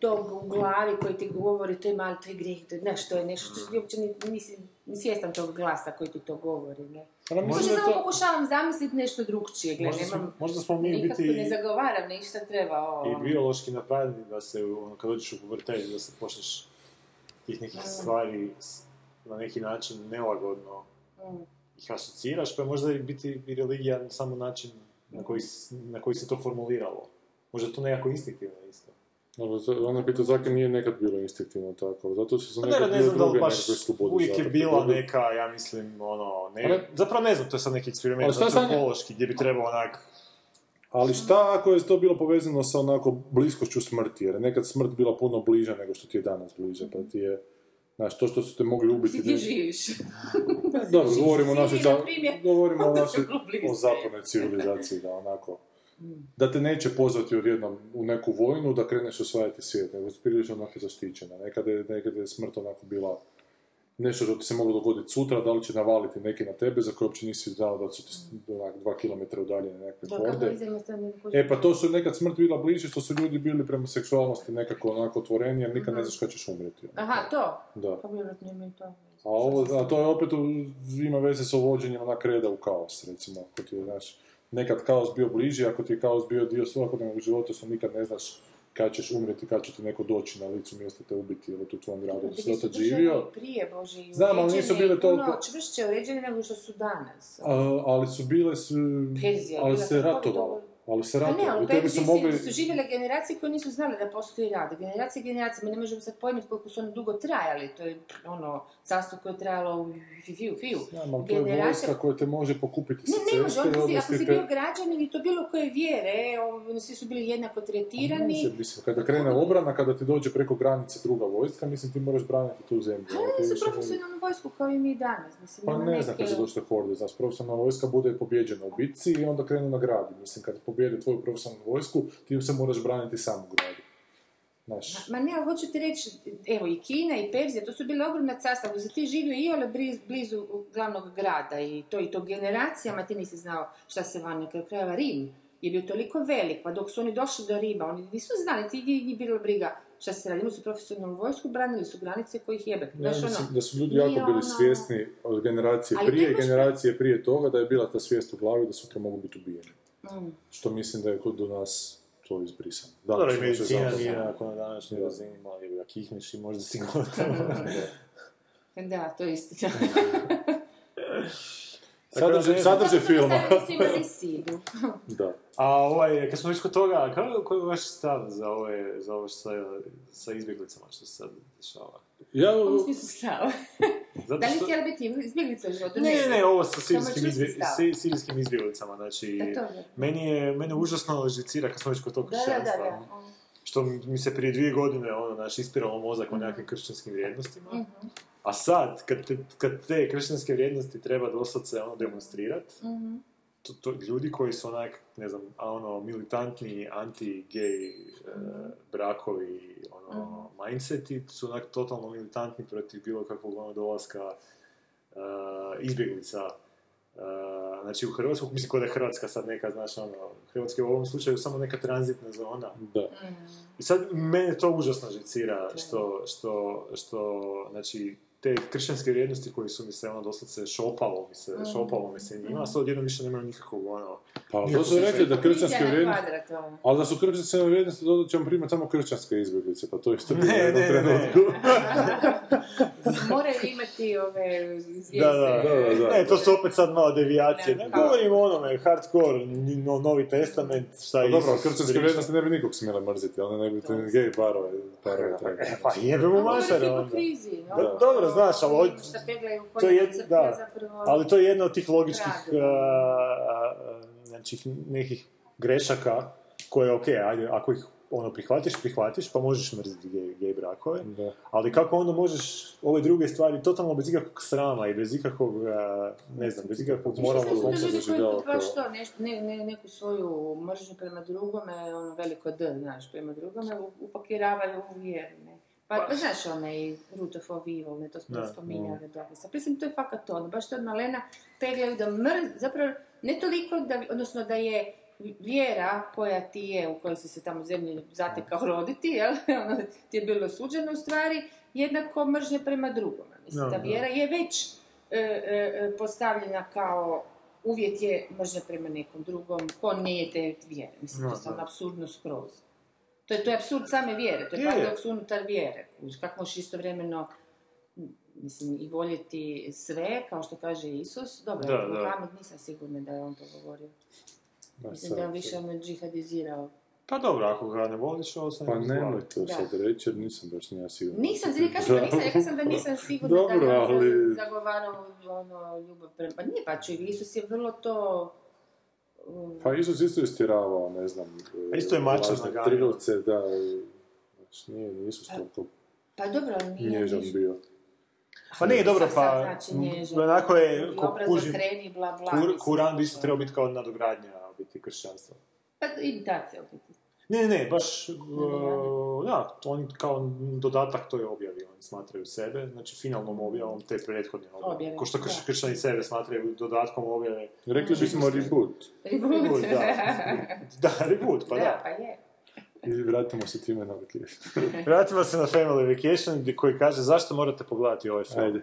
tog u glavi koji ti govori, to je malo tvoj grijeh, znaš, to je nešto, što ti uopće nisi svjestan tog glasa koji ti to govori, ne? Možda samo pokušavam zamisliti nešto drugčije, gledaj, nemam, nikako ne zagovaram, ništa treba ovo. I biološki napravljeni da se, ono, kad dođeš u pubertet, da se počneš tih nekih stvari na neki način nelagodno ih asociraš, pa možda i biti i religija samo način na koji se to formuliralo. Možda to nekako instinktivno isto. Ona pita, zakaj nije nekad bilo instinktivno tako? Zato što su nekad bilo druge nekakve slobode. Uvijek je bila neka, ja mislim, ono... Zapravo ne znam, to je sad neki eksperiment antropološki gdje bi trebalo onak... Ali šta ako je to bilo povezano sa onako bliskošću smrti? Jer nekad smrt bila puno bliža nego što ti je danas bliža, pa ti je... Znaš, to što su te mogli ubiti... Ti živiš. Dobro, govorimo o našoj zapadnoj civilizaciji, da onako... Da te neće pozvati odjednom u neku vojnu, da kreneš osvajati svijet, nego si prilično onako zaštićena. Nekada je smrt onako bila nešto što ti se moglo dogoditi sutra, da li će navaliti neki na tebe, za koje uopće nisi znao da su ti 2 kilometra udaljene nekakve horde. E pa to su nekad smrt bila bliže, što su ljudi bili prema seksualnosti nekako onako otvoreni, jer nikad ne znaš kada ćeš umreti. Aha, to? Da. A to je opet ima veze s uvođenjem onak reda u kaos, recimo, ako ti je, znaš... Nekad kaos bio bliži, ako ti je kaos bio dio svakodnevnog života, što nikad ne znaš kad ćeš umreti, kad će ti neko doći na licu mjesta te ubiti, ili tu u tvom gradu si dosta živio. Prije, Bože, i uređene je puno čvršće uređene nego što su danas. Ali su bile... Perzija, ali se ratovalo. Ali se ratovalo. Ne, ali Perzija su živjele generacije koje nisu znale da postoji rad. Generacije, mi ne možemo sad pojmiti koliko su oni dugo trajali. To je ono sastav koje je trajalo u fiu. Znam, ali to je vojska koja te može pokupiti sa ceste. Ne, ne može, ako si bio građan ili to bilo koje vjere, svi su bili jednako tretirani. Može, mislim, kada krene obrana, kada ti dođe preko granice druga vojska, mislim, ti moraš braniti tu zemlju. Ali nisu profesionalnu vojsku kao i mi danas. Pa ne znam kada se došte horde, znaš, profesionalna vojska bude pobjeđena u bitci i onda krenu na grad. Mislim, kada pobjede tvoju profesionalnu vojsku, ti se moraš braniti sam u gradu. Ma ne, ali hoću ti reći, evo i Kina i Perzija, to su bile ogromna carstva, gdje ti živio i ole blizu glavnog grada i to generacijama, ti nisi znao šta se vani, kada krajeva Rim je bio toliko velik, pa dok su oni došli do Rima, oni nisu znali, ti nije bilo briga šta se radimo, su profesionalnu vojsku, branili su granice kojih jebe. Ja mislim da su ljudi jako bili svjesni od generacije prije toga, da je bila ta svijest u glavi da sutra mogu biti ubijeni. Što mislim da je kod do nas... to izbrisano. Dobro, i medicina nije nakon na današnjoj razini imala ili da kihniš i možda si gotovo. Da, to je istina. Sadrže filma. A kad smo iskod toga, koji je vaš stav za ovo sa izbjeglicama što se sad dešava? Ovo svi su stav. Da li htjela biti izbjeglica u životu? Ne, ovo sa sirijskim izbjeglicama, znači... Mene užasno žicira kad smo već kod tog kršćanstva. Što mi se prije 2 godine ispiralo mozak o nekakvim kršćanskim vrijednostima. A sad, kad te kršćanske vrijednosti treba doslovce demonstrirati, ljudi koji su onak, ne znam, militantni, anti-gay brakovi, mindseti, su onak totalno militantni protiv bilo kakvog dolaska izbjeglica. Znači u Hrvatsku, mislim kod je Hrvatska sad neka, znači Hrvatska je u ovom slučaju samo neka tranzitna zona. Da. I sad mene to užasno žicira što, znači, te kršćanske vrijednosti koje su mi se doslovce šopalo mi se njima, sad odjedno više nemaju nikakvog Pa, to su rekli da kršćanske vrijednosti... Ali da su kršćanske vrijednosti, dodat ćemo primati samo kršćanske izbjeglice, pa to je isto bilo u jednom trenutku. Moraju imati ove izvijeste. Da. Ne, to su opet sad malo devijacije. Ne govorim o onome, hardcore, novi testament, šta je... Dobro, kršćanske vrijednosti ne bi nikog smjela mrziti, one ne bi te gej parove tako. Pa jebemo masare onda. Dobro, znaš, ali to je jedna od tih logičkih nekih grešaka koje, ok, ako ih prihvatiš, pa možeš mrziti gej brakove, ali kako onda možeš ove druge stvari totalno bez ikakvog srama i bez ikakvog, ne znam, bez ikakvog moralnog kompleksa doživljavati. Baš to, neku svoju mržnju prema drugome, ono veliko D, znaš, prema drugome, upakiravaju u vjeru, ne. Pa znaš one i Root of Evil, to smo spominjali dobro. Mislim, to je fakat ono, baš to od malena peglaju da mrz, zapravo ne toliko, odnosno da je vjera koja ti je, u kojoj si se tamo u zemlji zatekao roditi, jel? Ti je bilo suđeno u stvari, jednako mržnje prema drugome. Mislim, no, ta vjera je već postavljena kao uvjet je mržnja prema nekom drugom, ko nije te vjere. Mislim, no, to sam apsurdno skroz. To je apsurd same vjere, to je paradoks unutar vjere. Kako možeš istovremeno, mislim, i voljeti sve, kao što kaže Isus. Dobro, ja pamet nisam sigurna da je on to govorio. Da, mislim da je on više ono džihadizirao. Pa dobro, ako ga ne voliš, ovo sam... Pa nemoj to sad reći, jer nisam baš nija sigurna. Nisam, znači kažem da nisam, rekao sam da nisam sigurna dobro, da ga ali... zagovarao ono, ljubav prema... Pa nije pa čuj, Isus je vrlo to... Pa Isus isto je stiravao, ne znam... Pa isto je mačan naganjao. Trilce, da... Znači, nije Isus toliko... Pa dobro, ali nije... Nježan bio. Pa nije, dobro, pa... Znači, onako je... Obraz okreni, bla, bla... Kuran bi isto trebao biti kao nadogradnja, biti kršćanstva. Pa imitacija obiti. Ne, baš... Da, oni kao dodatak to je objavio, oni smatraju sebe, znači finalnom objavom te prethodne objave. Ko što kršćani sebe smatraju dodatkom objave. Rekli bismo reboot. Reboot, da. Da, reboot, pa da. Da, pa je. I vratimo se time na Vacation. Vratimo se na Family Vacation koji kaže zašto morate pogledati ovaj film. Ajde.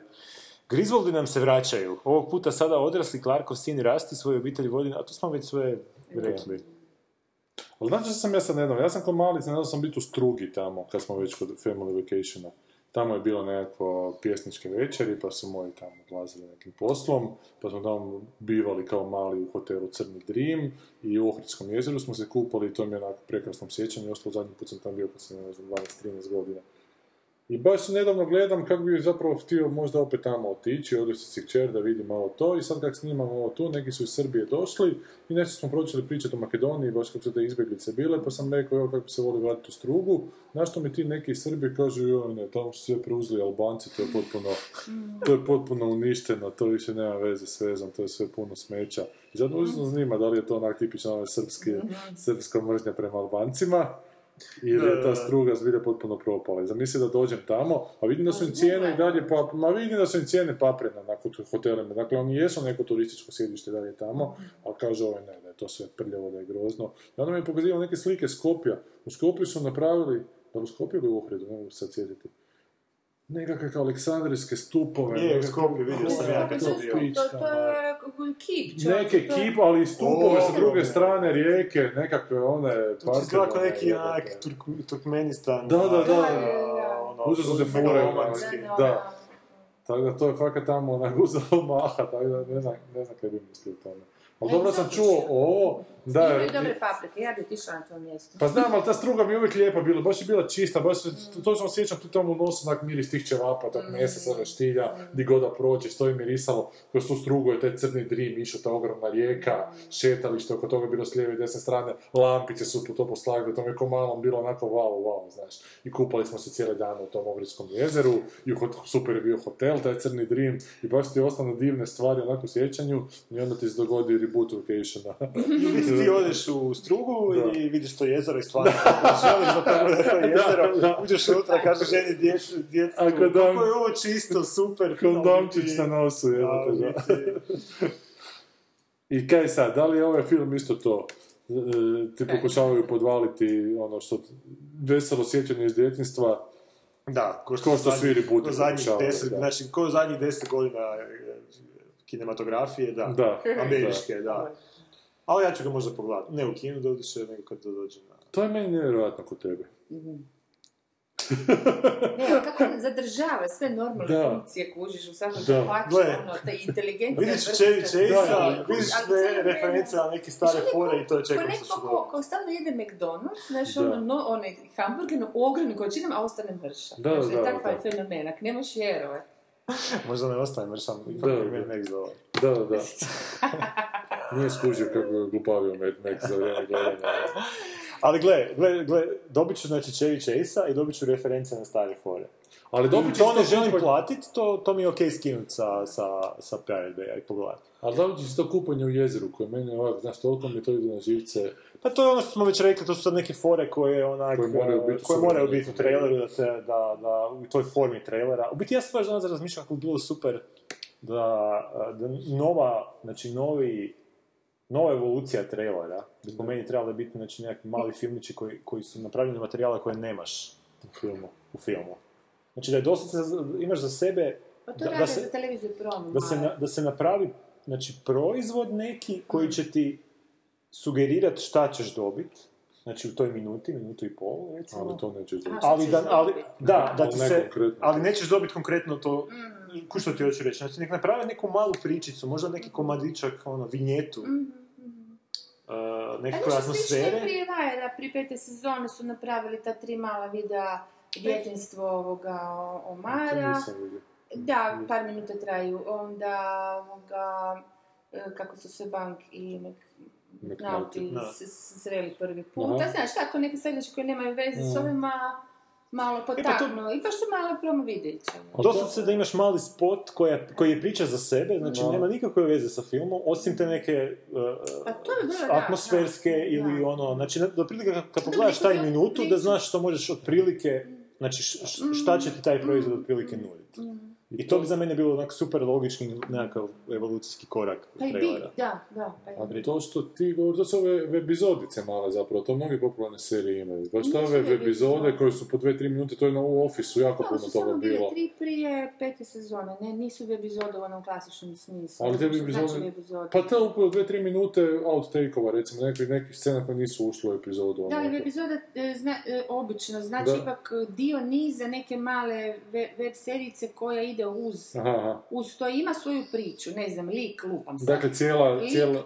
Griswoldi nam se vraćaju. Ovog puta sada odrasli Clarkov sin rasti, svoju obitelj vodi, a to smo već sve rekli. Ali znači što sam ja sad nedavno, ja sam kao mali, znao sam biti u Strugi tamo, kad smo već kod Family Vacationa. Tamo je bilo nekako pjesničke večeri, pa su moji tamo odlazili nekim poslom, pa smo tamo bivali kao mali u hotelu Crni Dream i u Ohridskom jezeru smo se kupali i to mi je onako prekrasnom sjećanju, ostalo zadnji put sam tamo bio kad sam, ne znam, 12-13 godina. I baš nedavno gledam kako bi zapravo htio možda opet tamo otići, odvesti si kćer da vidim malo to i sad kako snimam ovo tu, neki su iz Srbije došli i nešto smo počeli pričati o Makedoniji, baš kako su te izbjeglice bile, pa sam rekao evo kako se voli vratiti u Strugu, na što mi ti neki iz Srbije kažu joj ne, tamo su sve preuzeli Albanci, to je potpuno uništeno, to više nema veze s vezom, to je sve puno smeća. I sad užasno zanima da li je to onak tipična srpska mržnja prema Albancima. Ili je ta Struga zbilja potpuno propala. I zamisli da dođem tamo, a vidim da su im cijene i dalje paprena nakon hotelima. Dakle, oni jesu neko turističko sjedište dalje tamo, ali kaže ovaj ne, da je to sve prljavo, da je grozno. I onda mi je pokazivao neke slike Skopja. U Skopju su napravili, da u Skopju ili u Ohridu, ne mogu se sad sjetiti. Nekakve aleksandrijske stupove. Nije, Skopje, vidio sam ja kad sam bio. To je kip, čovječe. Neke kip, ali i stupove sa druge strane rijeke, nekakve one... To će izgleda kao neki onak Turkmenistan. Da. Uzasno se fure. Da. Tako da to je fakat tamo onak uzalo maha, tako da ne znam kaj bi mislio tome. Ali dobro sam čuo ovo... Imaju dobre paprike, ja bi otišla na to mjesto. Pa znam, ali ta Struga mi je uvijek lijepa bila, baš je bila čista, baš točno osjećam tu tamo u nosu onak miris tih ćevapa, tog mesa, sada štilja, di god da prođeš, to je mirisalo. Kroz tu Strugu je taj Crni Drim išao, ta ogromna rijeka, šetalište, oko toga je bilo s lijeve i desne strane, lampice su to poslagile, to mi je ko malom bilo onako wow, znaš. I kupali smo se cijele dane u tom Ohridskom jezeru, i super je bio hotel, taj Crni Drim, i baš ti ostane divne stvari onako u sjećanju, i onda ti se dogodi reboot vacationa. Ti odeš u Strugu i vidiš to jezero i stvarno želiš da pogledaj to jezero, uđeš unutra, kažeš ženi djecu, kako je ovo čisto, super. Kondomčić na nosu, jezero. I kaj sad, da li je ovaj film isto to? Ti pokušavaju podvaliti ono što veselo sjećanje iz djetinjstva. Da, ko što svi ributi pokušavaju. Znači, ko zadnjih 10 godina kinematografije, da, američke, da. Ali ja ću ga možda pogledati. Ne u kinu doduše, nego kad dođem na... To je meni nevjerojatno kod tebe. Ne, kako ne zadržava sve normalne funkcije kužiš u svakom plaću, ono, ta inteligencija... Vidiš Chevy Chase-a, vidiš sve reference na neke stare fore i to je čekam što su dobro. Ko stavno jede McDonald's, znaš, ono, hamburger na ogromnim količinama, a ostane mršan. Da. Takva je fenomenak, ne možeš vjerovati. Možda ne ostaje mršan, ipak je McDonald's dovolj. Da. Nije skužio kako je glupavio Mac za vrijeme gledanja. Ali gle, dobit ću znači Chevy Chase-a i dobit ću reference na stare fore. Ali dobit ću to ne želim platiti, to mi je okej skinuti sa Pirate Bay-a i pogledati. Ali dobit ću to kupanje u jezeru koje meni ovak, znaš, toliko mi to ide na živce. Pa to je ono što smo već rekli, to su sad neke fore koje onak... Koje moraju biti u traileru, da u toj formi trailera. U biti ja sam baš danas razmišljam kako bi bilo super da novi nova evolucija trailera, po meni trebalo biti znači, nekakvi mali filmići koji su napravljeni materijala koje nemaš u filmu. Znači da je doslovce imaš za sebe... Pa to rade za televiziju promu. Da se napravi znači, proizvod neki koji će ti sugerirati šta ćeš dobiti. Znači u toj minutu i pol, recimo. Ali to nećeš dobiti. Ali nećeš dobiti konkretno to... Ko što ti hoću reći? Znači nek naprave neku malu pričicu, možda neki komadičak, vinjetu. Nekakve atmosfere. Slično je prije Vajera, prije 5. sezone su napravili ta 3 mala videa djetinjstvo ovoga Omara. Da, par minuta traju. Onda ovoga, kako su se Bank i Nauti sreli prvi put. Da, znaš, tako neke segnače koje nemaju veze s ovima... Malo potaknuo, i pa što malo promovideće. Doslovno se da imaš mali spot koji je priča za sebe, znači nema nikakve veze sa filmom, osim te neke atmosferske ili znači do prilike kad pogledaš taj minutu, da znaš što možeš otprilike, znači šta će ti taj proizvod otprilike nuditi. I to bi za mene bilo onak super logični nekakav evolucijski korak trailera. A to što ti govoriš, to su ove webizodice male zapravo, to mnogi popularne serije imaju. Znači ta webizode koje su po 2-3 minute, to je u Office-u jako puno toga bilo. To su samo bile 3 prije 5. sezone, ne, nisu webizode u onom klasičnom smislu. Ali te webizode, pa te upravo 2-3 minute outtake-ova recimo, nekih scena koje nisu ušli u epizodu. Da, ali webizode obično, znači ipak dio niza neke male web serijice koja ide uz to, ima svoju priču, ne znam, lik, lupam se. Dakle, cijela...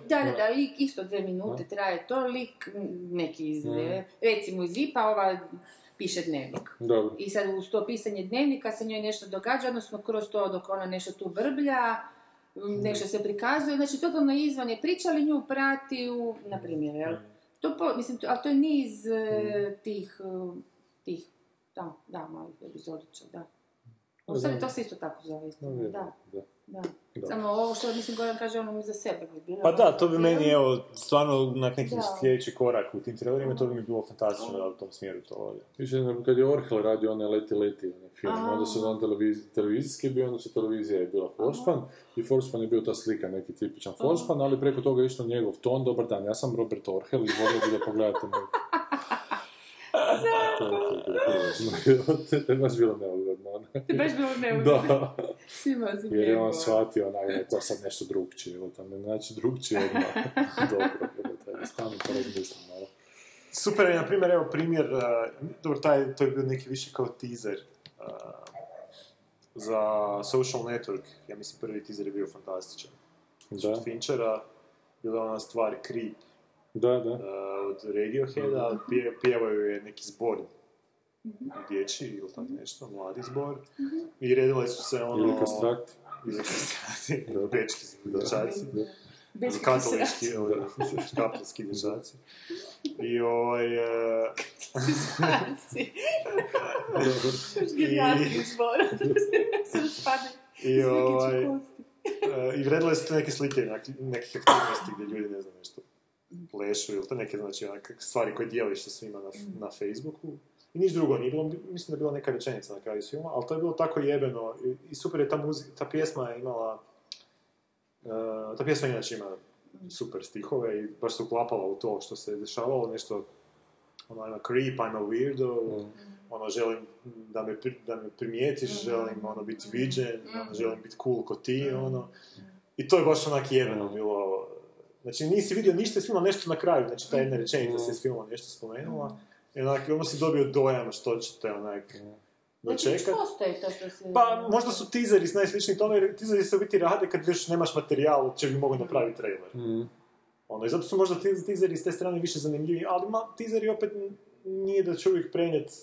Da, lik, isto 2 minute traje to, lik neki iz, recimo iz VIP-a, ova piše dnevnik. Dobro. I sad uz to pisanje dnevnika se njoj nešto događa, odnosno kroz to dok ona nešto tu brblja, nešto se prikazuje, znači totalno izvan je priča, ali nju prati u, na primjer, jel? Ali to je niz tih, da, malih epizodića, da. Ustavljeno, to se isto tako zove. Da. Samo ovo što, mislim, Goran kaže, ono mi za sebe bi bilo. Pa da, to bi meni, evo, stvarno, na neki sljedeći korak u tim trailerima, to bi mi bilo fantastično da u tom smjeru to ovdje. Više, kad je Orhel radio onaj Leti film, onda su on televizijski bio, onda su televizija je bila Forspan, i Forspan je bio ta slika, neki tipičan Forspan, ali preko toga je išlo njegov ton, dobar dan, ja sam Robert Orhel i volio bi da pogledate me. To je baš bilo neugodno. Da. Jer je on shvatio, to sad nešto drugčije. Znači, drugčije odmah. Dobro, stanu to razmišljam. Super je, na primjer, evo primjer, dobro, to je bio neki više kao teaser za Social Network. Ja mislim, prvi teaser je bio fantastičan. Od Finchera, bila ona stvar Creep. Da. Od Radioheada, pjevaju je neki zbor dječji ili tako nešto, mladi zbor. I redile su se ono... Ili kastrakti, bečki dječaci. Katolički, kapljanski dječaci. I ovaj... Dječaci. Genijalni zbor. I ovaj... I redile su neke slike nekih aktivnosti gdje ljudi ne znam nešto. Plešu ili to neke, znači, stvari koje dijeliš sa svima na Facebooku. I niš drugo nije bilo, mislim da je bila neka rečenica na kraju filma, ali to je bilo tako jebeno i super je ta muzika, ta pjesma je imala, ta pjesma inače ima super stihove i baš se uklapala u to što se dešavalo, nešto, I'm a creep, I'm a weirdo, želim da me primijetiš, želim, biti viđen, želim biti cool ko ti, I to je baš onak jebeno bilo. Znači, nisi vidio ništa iz filma, nešto na kraju, znači ta jedna rečenica se iz filma nešto spomenula. I onda si dobio dojam što će te onak dočekati. Znači, što je to što si... Pa, možda su teaseri najsličniji tome, jer teaseri se u biti rade kad još nemaš materijal, uopće bi mogao napraviti trailer. I zato su možda teaseri s te strane više zanimljivi, ali teaseri opet nije da će uvijek prenijeti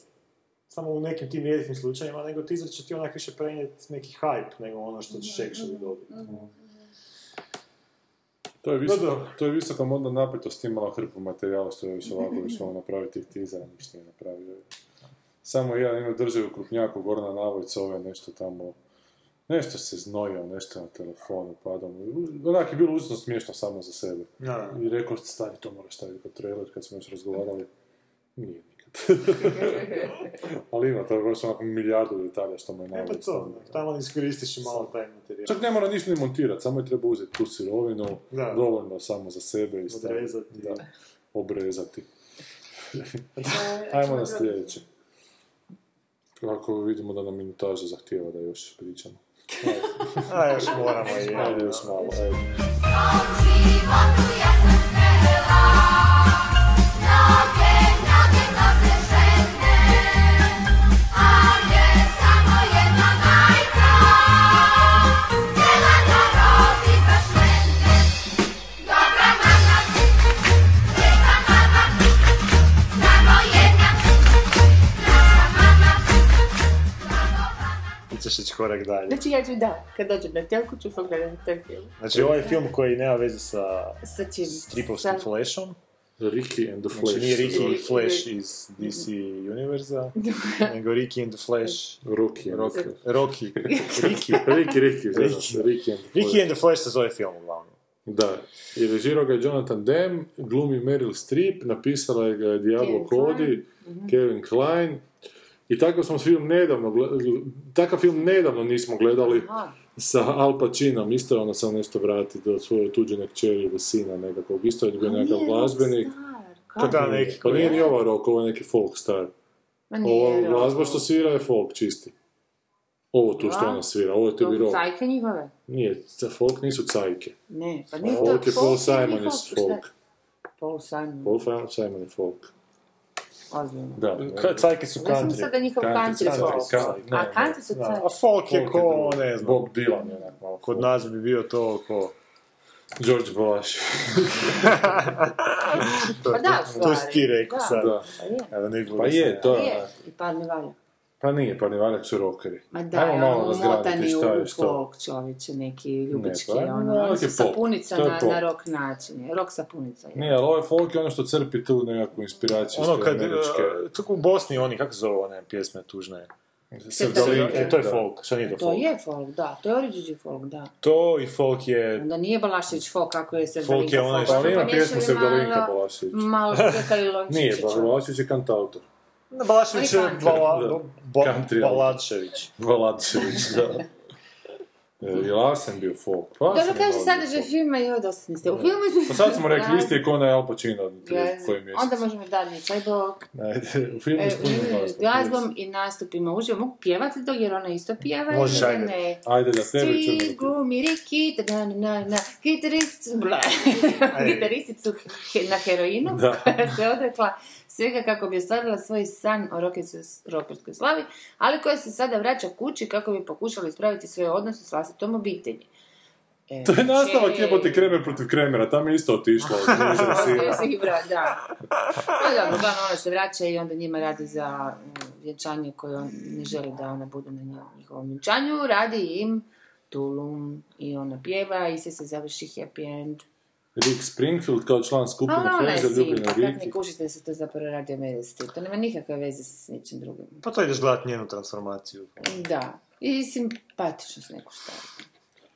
samo u nekim tim rijetkim slučajima, nego teaser će ti onak više prenijeti neki hype nego ono što ćeš actually dobiti. To je visoka modna napetost imala hrpu materijala što je više Lagović napravio tih tizera, ništa je napravio. Samo jedan ima držaju u krupnjaku Gorana Navojca, ove nešto tamo, nešto se znojao, nešto na telefonu, padao. Onak je bilo uzno smiješno samo za sebe. I rekao, stari, to moraš staviti kod trailer, kad smo još razgovarali, nije nikad. Ali ima, to je baš onako milijardu detalja što mu je najbolje. Tamo iskoristiš malo taj materijal. Čak ne mora ništa ni montirati, samo je treba uzeti tu sirovinu, da, dovoljno samo za sebe i odrezati. Da, obrezati. Ajmo na sljedeće. Kako vidimo da nam minutaža zahtijeva da još pričamo. A još moramo i ja. Ajde još malo, ajde. Korak dalje. Znači ja ću, da, kad dođem na telku ću pogledati taj film. Znači ovo je film koji nema veze sa stripovskim Flashom. Ricky and the Flash. Znači nije Ricky Flash iz DC univerza, nego Ricky and the Flash. Rocky. Ricky and the Flash se zove film uglavnom. Da, i režirao ga je Jonathan Demme, glumi Meryl Streep, napisala je ga Diablo Cody, Kevin Kline. I takav smo film nedavno nismo gledali. Aha. Sa Al Pacinom, isto ono sam nešto vrati do svoje tuđene kćeri ili sina nekakvog, isto je bio nekakav glazbenik. Pa nije ni ova rock, ovo je neki folk star. Ova glazba što svira je folk čisti. Ovo tu što ona svira, ovo je tebi rock. To su cajke njihove? Nije, folk nisu cajke. Ne, pa nije to folk. Paul Simon je folk. Paul Simon je folk. Da, cajke su country. Mislim sad da njihov country folk. A country su cajke. A folk je ko, ne znam, Bob Dylan je nekako. Kod nas bi bio to ko George Bush. Pa da, u stvari. To si ti rekao sad. Pa je, to je. I Parni Valjak. Pa nije, Parni Valjak su rockeri. Ma da, ono motani u folk čovječe, neki ljubički, ono sapunica na rock način. Rock sapunica je. Nije, ali ovo je folk i ono što crpi tu nekakvu inspiraciju. Ono kad, tako u Bosni oni, kako zove one pjesme tužne? Srdalinke, to je folk, što nije to folk? To je folk, da, to je oriđiđi folk, da. To i folk je... Onda nije Balašević folk, kako je Srdalinka folk. Folk je onaj što... Pa ima pjesmu Srdalinka Balašević. Malo čeka i Lončićića. Nije, Balašević je kantautor. Balašević je Baladšević, da. Jelasen bio folk. Dobro, kaže sadržaj filma i ovo dosta niste. U filmu smo... Pa sad smo rekli, isti je kona je Al Pacino koji mjesec. Onda možemo dalje, taj blok. Ajde, u filmu ispunimo glazbom i nastupima uživo. Mogu pjevati to jer ona isto pjeva. Možeš, ajde. Ajde, da tebe ćemo... Svi glumi Riki, gitaristicu na heroinu. Koja se odrekla svega kako bi ostvarila svoj san o rokerskoj slavi, ali koja se sada vraća kući kako bi pokušala ispraviti svoje odnose s vlastitom obitelji. To je nastavak jebote Kremer protiv Kremera, tam je isto otišlo. Da. No dobro, ona se vraća i onda njima radi za vjenčanje koje on ne želi da ona bude na njihovom vjenčanju, radi im tulum i ona pjeva i sve se završi happy end. Rick Springfield kao član skupine Friends za ljubljene Riki. Kako ne kušite da se to zapravo radi o medijstvu? To nema nikakve veze s ničim drugim. Pa to ideš gledati njenu transformaciju. Da. I simpatično s neku štari.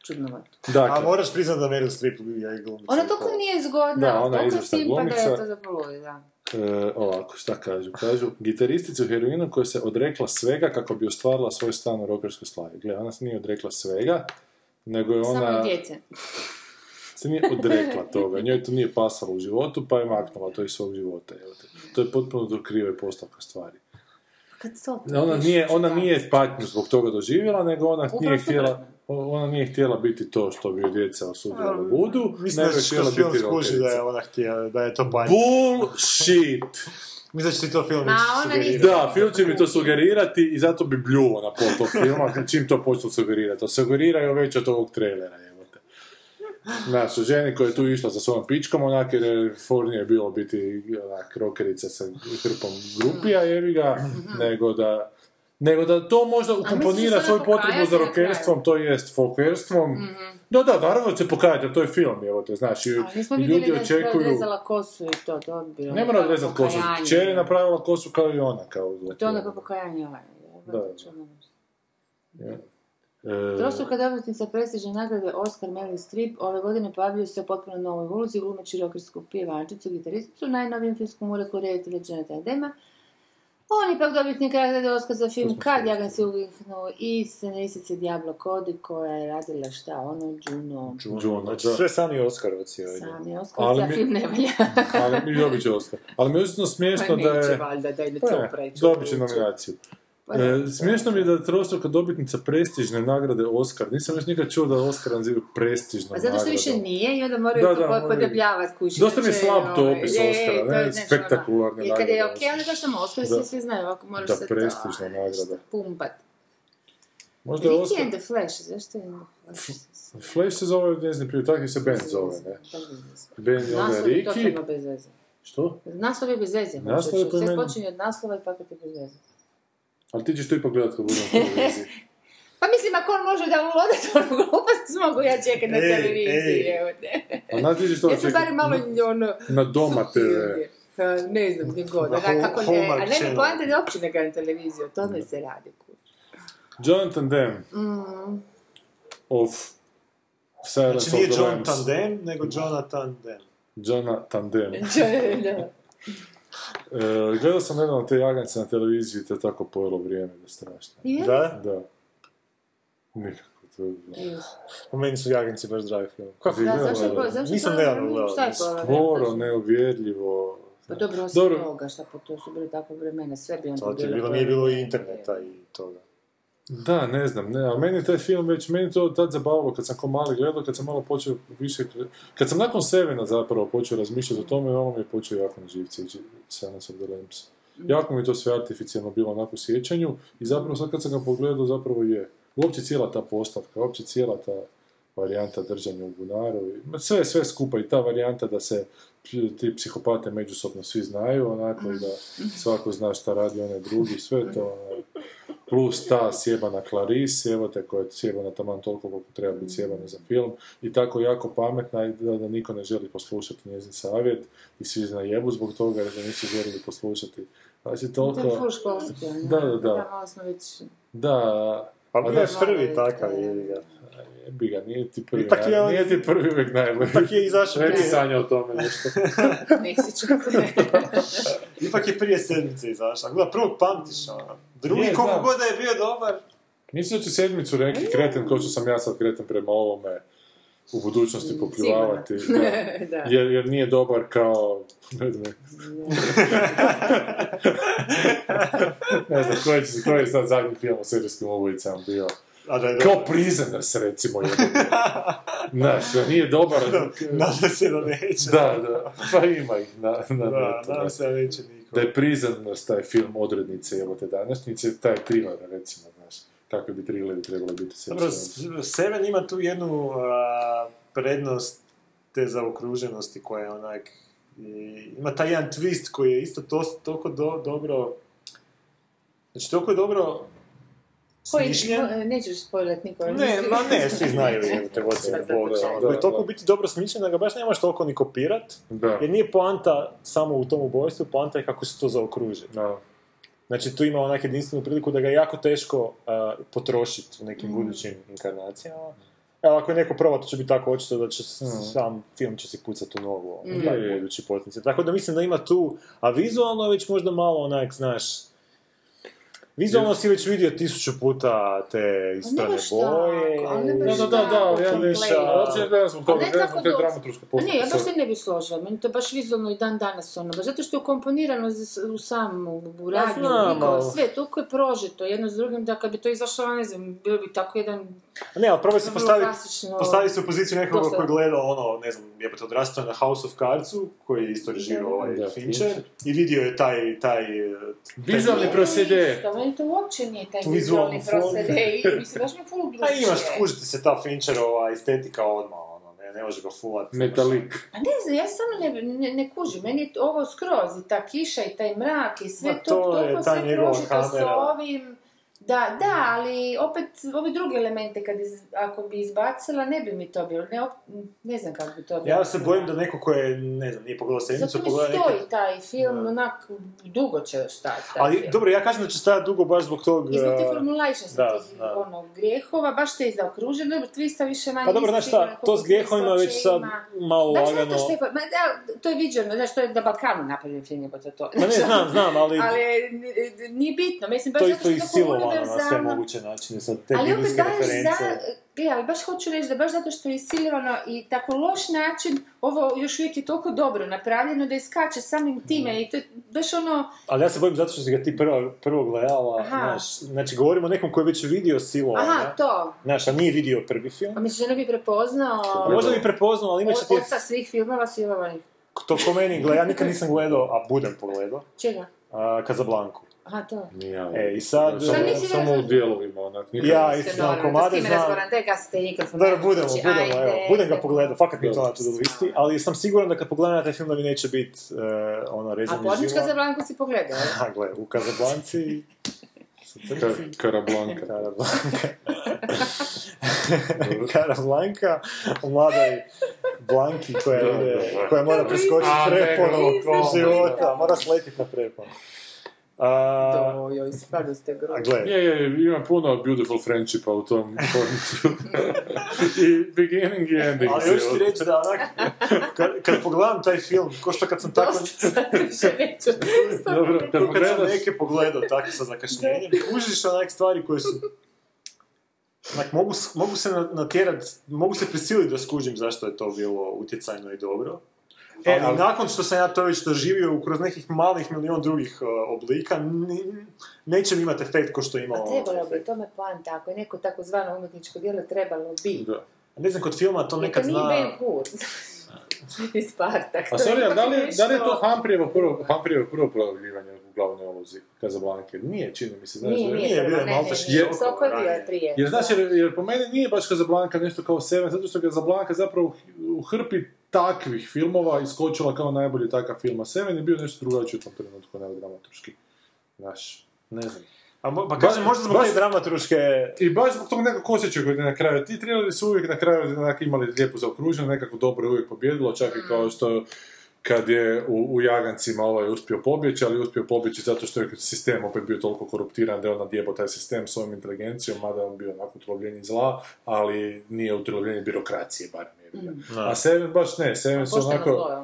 Čudnovato. Dakle. A moraš priznati da Meryl Streep ja i glumica. Ona toliko nije zgodna. Da, ona je izvršna glumica. Da je to zapoluje, da. Ovako, šta kažu? Kažu, gitaristicu heroinu koja se odrekla svega kako bi ostvarila svoj stan u rokerskoj slavi. Gle, ona se nije odrekla svega, nego je ona... Samo djece. Se nije odrekla toga, njoj to nije pasalo u životu, pa je maknula to iz svog života. To je potpuno do krive postavka stvari. Ona nije patnju zbog toga doživjela, nego ona nije htjela biti to što bi djeca osudila da budu. Mislim da će to film skuži da je ona htjela, da je to patnju. Bullshit! Mislim da će ti to film sugerirati. Da, film će mi to sugerirati i zato bi bljuo na pol tog filma čim to počnu sugerirati. Sugeriraju već od ovog trailera. Znaš, o ženi koja je tu išla sa svojom pičkom, onak jer fornije je bilo biti onak rokerica sa hrpom grupija, jevi ga, nego da to možda ukomponira svoju potrebu za rokerstvom, to jest folkerstvom. Mm-hmm. Da, naravno će pokajati, jer to je film, evo te, znaš, i ljudi očekuju... Ali nismo vidjeli da je odrezala kosu i to odbilo. Ne mora odrezati kosu, čer je napravila kosu kao i ona, kao... I to onda kao pokajanje ovaj, da. Trostruka dobitnica prestižne nagrade Oscar Meryl Streep ove godine pojavljuje se u potpuno novoj ulozi glumeći rokersku pjevačicu, gitaristicu, najnovijem filmskom uratku reditelja Jonathana Dema On je pak dobitnik nagrade Oskar za film Kad ja ga se uvihnuo i scenaristice Diablo Cody koja je radila šta ono, Juno. Znači, sve Sani Oskarovac je. Sani Oskarovac, ja film ne valja. Ali dobit će Oskar. Ali mi je izuzetno smiješno da je... Dobit će nominaciju. Smiješno mi je da je trostruka dobitnica prestižne nagrade Oskar. Nisam još nikad čuo da Oskar nazivaju prestižnom nagradom. A zato što više nije i onda moraju to podebljavati kući. Dosta mi je slab to opis Oskara, ne spektakularne nagrade. I kada je okej, onda kao što sam Oskar, svi znaju, ovako moraš se to pumpat. Ricky and the Flash, zašto je ono Flash? Flash se zove, ne znam, prije takvi se Ben zove, ne? Ben je onda Ricky. Naslov je totalno bez veze. Što? Naslov je bez veze. Naslov je po imenu. Sve počinje od naslova i paket je bez veze. Ali ti ćeš to ipak gledat kad budem na televiziji. Pa mislim, ako on može da ulodati onu glupost, mogu ja čekat na televiziji. A znači ćeš to čekat na Doma TV. Ne znam, gdje god. A ne mi pojenta da uopće ne gledam televiziju, o tome se radi. Jonathan Demme. Of Silence of the Lambs. Znači nije Jonathan Demme, nego Jonathan Demme. Jonathan Demme. Gledao sam nedavno te jagance na televiziji, te tako pojelo vrijeme da strašno. Da? Da. Nikako, to je bilo. U meni su jaganci baš zdravi film. Kako? Nisam nedavno gledao. Sporo, neuvjerljivo. Pa dobro, osim toga, šta po to su bili tako vremena, sve bi onda bilo... To ti je bilo, nije bilo i interneta i toga. Da, ne znam, ne, ali meni je taj film već, meni to tad zabavilo kad sam ko mali gledao, kad sam malo počeo više, kad sam nakon Sevena zapravo počeo razmišljati o tome, ono mi je počeo jako na živce ići Silence of the Lambs. Jako mi to sve artificijalno bilo onako u sjećanju i zapravo sad kad sam ga pogledao zapravo je uopće cijela ta postavka, uopće cijela ta varijanta držanja u bunaru, sve skupa i ta varijanta da se ti psihopate međusobno svi znaju, onako da svako zna šta radi onaj drugi, sve to onaj, plus ta sjebana Clarice, evo te koja je sjebana taman toliko koliko treba biti sjebana za film, i tako jako pametna da niko ne želi poslušati njezin savjet i svi znajebu zbog toga jer da nisu želili poslušati. Znači toliko... To je full školski, ne? Da. Da. Ali je prvi takav, jedi ga. Jebi ga, nije ti prvi uvijek najbolji. Ipak je izašao prije. Ne ti sanja o tome nešto. Meksičak. Ipak je prije sedmice izašao. Gleda, prvog pamtiš, ono. Drugi, koliko god je bio dobar. Mislim da će sedmicu neki kreten, kao što sam ja sad kreten prema ovome, u budućnosti popljivavati. Jer nije dobar kao... Ne znam, koji je sad zadnji film o serijskim ubojicama bio? Kao Prisoners, recimo. Znaš, nije dobar... Nadam se da neće. Da, pa ima ih. Nadam se da neće niko. Da je Prisoners, taj film odrednice, evo te današnjice, taj thriller, recimo, znaš. Takve bi thrilleri trebalo biti serijski. Dobro, Seven ima tu jednu prednost te zaokruženosti koja je onak... Ima taj jedan twist koji je isto toliko dobro... Znači, toliko je dobro... Nećeš spojljati nikoga. Ne, svi znaju te ocjene Boga. Koji je toliko biti dobro smišljen da ga baš nemaš toliko ni kopirat, jer nije poanta samo u tom ubojstvu, poanta je kako se to zaokruži. Znači tu ima onak jedinstvenu priliku da ga je jako teško potrošiti u nekim budućim inkarnacijama. Evo, ako je neko prva, to će biti tako očito da će sam film će si pucati u nogu, taj budući potnice. Tako da mislim da ima tu, a vizualno već možda malo onak, znaš, vizualno si već vidio 1000 puta te istrane boje. Da, ja ne znam toga, ne znam te dramaturške postavke. Ne, ja baš se ne bi složila, meni to baš vizualno i dan danas ono, zato što je komponirano u samu radnju, sve, toliko je prožeto jedno s drugim, da kad bi to izašlo, ne znam, bilo bi tako jedan... Ne, ali probaj se postaviti se u poziciju nekoga koji gleda ono, ne znam, je to odrastao na House of Cardsu, koji je isto režirao ovaj Fincher, i vidio je taj... Vizualni prosede. To uopće nije taj vizualni prosede i mislim, baš mi je full drugačije. A imaš, kužiti se ta Fincherova estetika odmah, ono, ne može ga fulati. Metalik. A ne znam, ja samo ne kužim, meni je ovo skroz, i ta kiša, i taj mrak, i sve to, toliko sve prožito sa ovim... Da, da, ali opet ove druge elemente kad ako bi izbacila, ne bi mi to bilo. Ne znam kako bi to bilo. Ja se bojim da neko ko je, ne znam, nije pogledao sedmicu, pogleda nekako... Zato mi stoji taj film, onak, dugo će stajati taj ali, film. Dobro, ja kažem da će stajati dugo baš zbog tog... I zbog te formulajšnosti tih onog grijehova, baš te je zaokruženo, dobro, twista više manje... Pa dobro, znaš šta, to s grijehovima već sad malo lagano... Znaš, zato što je... Ma, da, to je viđeno, znaš, to je da Balkanu napravljen film, jebo to to. Ma ne, znam, ali... Ali nije bitno, mislim, baš zato što na sve moguće načine, sad te biblijske reference. Ali baš hoću reći da baš zato što je isilivano i tako loš način, ovo još uvijek je toliko dobro napravljeno da iskače samim time i to je baš ono... Ali ja se bojim zato što si ga ti prvo gledala, znaš, znači govorimo o nekom koji je već vidio silovanja. Aha, to. Znaš, a nije vidio prvi film. A misliš da ne bi prepoznao... Možda bi prepoznao, ali imaće ti... Oca svih filmova silovanih. To ko meni gleda, ja nikad nisam gledao, a budem pogledao. Čega? Kazablanku. Aha, to. I sad... Samo u dijelovima, onak, nikad... Ja, istina, komade znam... Dobro, budem ga pogledao, fakat mi to način da zvisti, ali sam siguran da kad pogledam na taj film da mi neće biti ono rezanje živa. A podnič Kazablanku si pogledao, je? A, gle, u Kazablanci... Karablanka, mladoj Blanki koja mora preskočiti preponu života, mora sletiti na preponu. To, joj, spravio ste grožnje. Ima puno beautiful friendshipa u tom podniču. I beginning i ending. Ali još ti reći da onak, kad pogledam taj film, ko što kad sam tako... Dobro, kad sam neke pogledao tako sa zakašnjenjem, kužiš onak stvari koje su... Onak, mogu se natjerati, mogu se prisiliti da skužim zašto je to bilo utjecajno i dobro. Ali nakon što sam ja to već doživio kroz nekih malih milion drugih oblika, nećem imati efekt ko što je imao... A trebalo bi, to me poanta, ako je neko tako zvano umjetničko djelo trebalo bi. Da. Ne znam, kod filma to nekad zna... Neka nije Ben Hur i Spartak. A sorry, da li je to Hamprijevo prvo pojavljivanje u glavnoj ulozi Kazablanke? Nije, čini mi se, znaš... Nije, bilo je maltaš šoko ranije. Jer znaš, jer po meni nije baš Kazablanka nešto kao Seven, zato što Kazablanka zapravo u hrpi takvih filmova iskočila kao najbolji takav film, a Seven je bio nešto drugačiji u tom trenutku, ne dramaturški. Znaš, ne znam. Pa kažem, možda zbog te dramaturške... I baš zbog tog nekog osjećaja koji je na kraju. Ti trileri su uvijek na kraju imali lijepo zaokruženo, nekako dobro je uvijek pobjedilo, čak i kao što kad je u Jagancima ovaj uspio pobjeći, ali uspio pobjeći zato što je sistem opet bio toliko koruptiran da je on nadjebao taj sistem svojom inteligencijom, mada on bio onako utrovljenje zla, ali nije utrovljenje birokracije, barem je bio. A Seven baš ne, Seven su onako...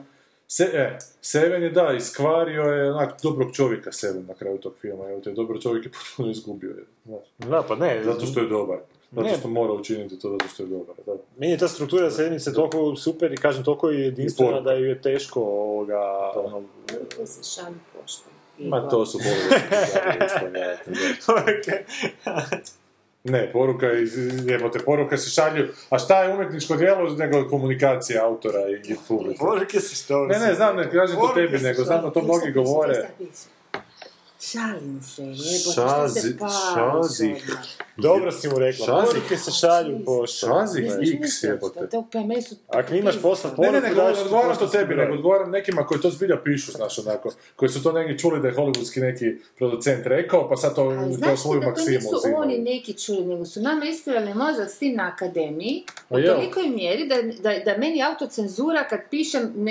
Seven je, da, iskvario je onak dobrog čovjeka Seven na kraju tog filma, evo te dobro čovjek je potpuno izgubio je. Da, pa ne. Zato što je dobar. Zato što mora učiniti to, zato što je dobar. Da. Meni je ta struktura sedmice toliko super i kažem toliko jedinstvena da ju je teško ovoga... To se šan pošto. Ma to su bolje. Ne, poruka se šalju. A šta je umjetničko djelo nego je komunikacija autora i publika? Poruke se što... Ne, znam, ne kažem to tebi, nego znam da to mnogi govore. Šalim se, jebote, što se pažem. Dobro si mu rekla, poruke se šalju po šazih x, jebote. Ako mi imaš posla poruku... Ne, odgovaram to tebi, nego odgovaram nekima koji to zbilja pišu, znaš, onako. Koji su to negdje čuli da je hollywoodski neki producent rekao, pa sad to svoju maksimu. Znaš da to nisu oni neki čuli, nego su nama ispravili mozak s tim na akademiji, u tolikoj mjeri da meni autocenzura kad pišem,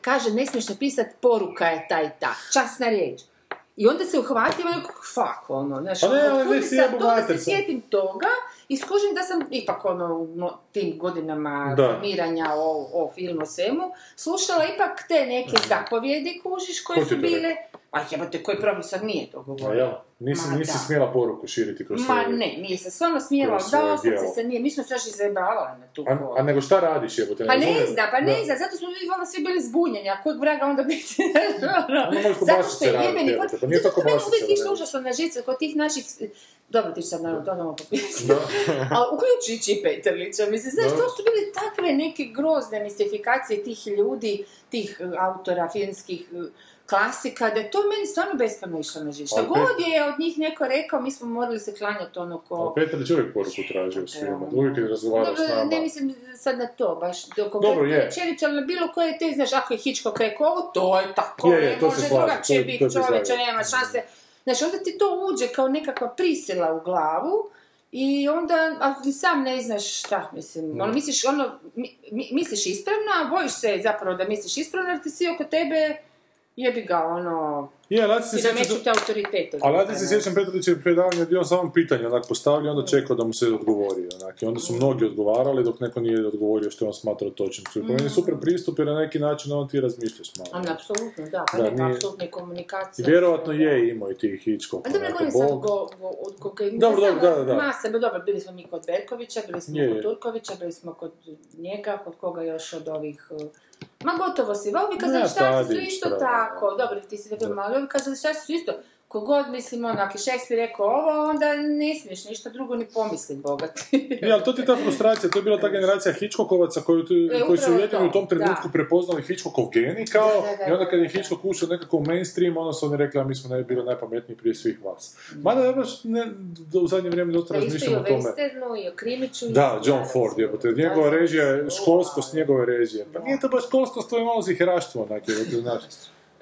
kaže ne smiješ napisati poruka je ta i ta, časna riječ. I onda se uhvatim, ono, fuck, ono, znaš, da se sjetim toga i skužim da sam, ipak, ono, tim godinama formiranja o filmu svemu, slušala ipak te neke zapovjede, kužiš, koje su bile, a jebate, koji profesor nije to govorio. Nisi smjela poruku širiti kroz svoje... Ma ne, nisam, stvarno smjela, dao sam se, mi smo se još izrebavala na tu poruku. A nego šta radiš, jebote? Pa ne znam, zato smo svi bili zbunjeni, a kod vraga onda biti... Zato što je jebeni, zato što meni uvijek išlo užasno na žicu, kod tih naših... Dobro, ti ću sad naravno to nama popisati. Ali uključujući i Peterlića, mislim, znaš, to su bile takve neke grozne mistifikacije tih ljudi, tih autora filmskih... klasika, da je to meni stvarno bespravno išlo na živ. Šta god je od njih neko rekao, mi smo morali se klanjati ono ko... Ali Peterlić uvijek poruku tražio svima, uvijek je razgovarao s nama. Dobro, ne mislim sad na to baš, do konkretne rečenice, ali na bilo koje te, znaš, ako je Hitchcock rekao, ovo to je tako, ne može drugačije biti čovječa, nema šanse. Znači, onda ti to uđe kao nekakva prisila u glavu i onda, ali ti sam ne znaš šta, mislim, ono, misliš ispravno, a bojiš se zapravo da misliš ispravno, jer ti svi oko tebe jebi ga, ono... Ali ja ti se sjećam Petrovićev predavanja gdje on samo pitanje onak postavlja, onda čekao da mu se odgovori. Onak. I onda su mnogi odgovarali dok neko nije odgovorio što je on smatrao točnim. Meni je super pristup jer na neki način on ti razmišljaš malo. Ali apsolutno, da. Pa nema apsolutne komunikacije. I vjerojatno je imao i tih Hitchcock. A dobro, ne sad Dobro, bili smo mi kod Berkovića, bili smo kod Turkovića, bili smo kod njega, kod koga još od ovih... Ma gotovo si, Valvi kazali šta su isto tako. Dobro, ti si tako malo. Ovi kazali šta su isto. Kogod, mislim, onak i Shakespeare rekao ovo, onda ne smiješ ništa drugo ni pomisli, bogati. Ne, ali to ti je ta frustracija, to je bila ta generacija Hitchcockovaca koji su ujedinjeni u tom trenutku prepoznali Hitchcockov genij kao, i onda kad je Hitchcock ušao nekako u mainstream, onda su oni rekli, a mi smo bili najpametniji prije svih vas. Mada je baš u zadnje vrijeme dosta razmišljamo o tome. Pa isto i o Westernu i o Krimiću. Da, John Ford je, njegova režija je školskost njegove režije. Pa nije to baš školskost, to je malo ziheraštvo, onak je, znaš.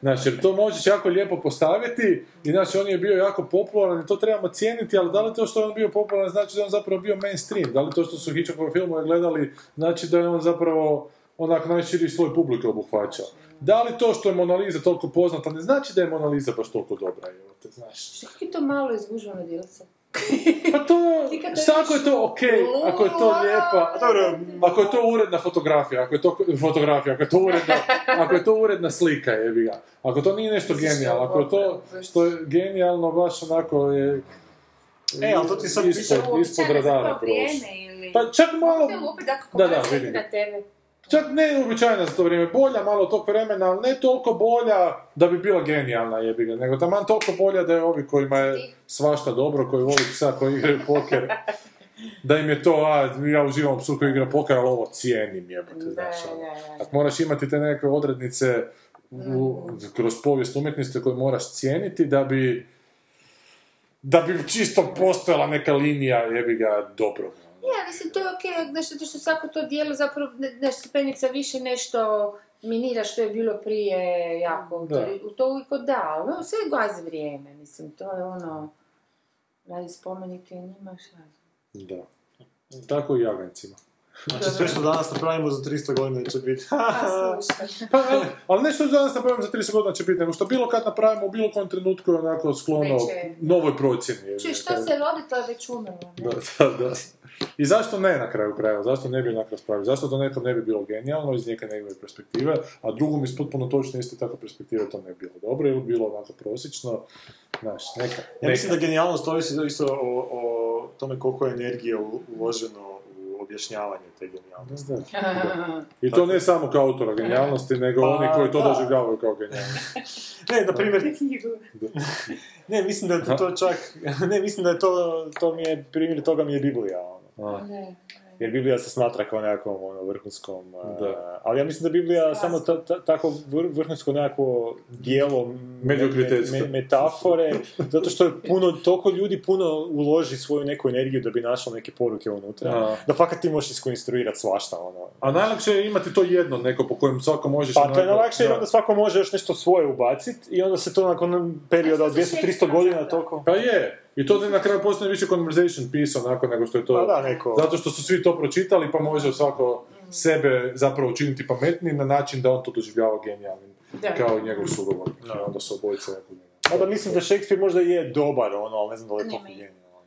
Znači, jer to možeš jako lijepo postaviti i znači on je bio jako popularan i to trebamo cijeniti, ali da li to što je on bio popularan znači da je on zapravo bio mainstream? Da li to što su Hitchcockove filmove gledali znači da je on zapravo onak najširi sloj publike obuhvaća? Da li to što je Mona Lisa toliko poznata ne znači da je Mona Lisa baš toliko dobra? Te, znaš. Što kako je to malo izgužvano djelce? Pa to, ako je to okej, ako je to lijepa, ako je to uredna fotografija, ako je to uredna slika, jebi ga, ako to nije nešto genijalno, ako je to što je genijalno baš onako je ispod radara prošlo. Pa čak malo, da, vidim ga. Čak ne uobičajena za to vrijeme, bolja malo tog vremena, ali ne toliko bolja da bi bila genijalna jebiga, nego taman toliko bolja da je ovi kojima je svašta dobro, koji voli psa, koji igraju poker, da im je to, ja uživam psu koji igra poker, ali ovo cijenim jebate, znaš. Ako moraš imati te neke odrednice kroz povijest umjetnosti koje moraš cijeniti da bi čisto postojala neka linija jebiga dobro. Ja, mislim, to je okej, nešto što svako to dijelo zapravo, nešto stepenica više nešto minira što je bilo prije, jako, to uvijek odao, no, sve gazi vrijeme, mislim, to je ono, radi spomenike, njima šta. Da, tako i jagancima. Znači, sve što danas napravimo za 300 godina će biti. Ali nešto danas napravimo za 300 godina će biti, nego što bilo kad napravimo u bilo kojem trenutku je onako sklono novoj procjeni. Či što se rodila već umrla. Da. I zašto ne na kraju krajeva, zašto ne bi onak raspravili, zašto to nekom ne bi bilo genijalno iz neke njegove perspektive, a drugom iz potpuno točno isto tako perspektive to ne bi bilo dobro ili bilo onako prosječno, znaš, neka. Ja mislim da genijalnost ovisi isto o tome koliko je energije uloženo objašnjavanje te genijalnosti. I to ne samo kao autora genijalnosti, nego oni koji to doživljavaju kao genijalnost. Ne, na primjer... Ne, mislim da je to čak... Ne, mislim da je to mi je... Primjer toga mi je Biblija. Jer Biblija se smatra kao nekakvom vrhunskom... Ali ja mislim da je Biblija samo tako vrhunsko nekakvo dijelo metafore, zato što je puno, toliko ljudi puno uloži svoju neku energiju da bi našao neke poruke unutra. Da fakat ti možeš iskonstruirati svašta. A najlakše je imati to jedno neko po kojem svako možeš... Pa to je najlakše jer onda svako može još nešto svoje ubaciti i onda se to nakon perioda od 200-300 godina toliko... Pa je! I to na kraju postoje više conversation piece onako nego što je to... Zato što su svi to pročitali pa može svako sebe zapravo učiniti pametniji na način da on to doživljava genijalnim kao njegov sugovornik. Onda su obojice nekog njega. Onda mislim da Shakespeare možda je dobar, ali ne znam da li je toliko genijalno.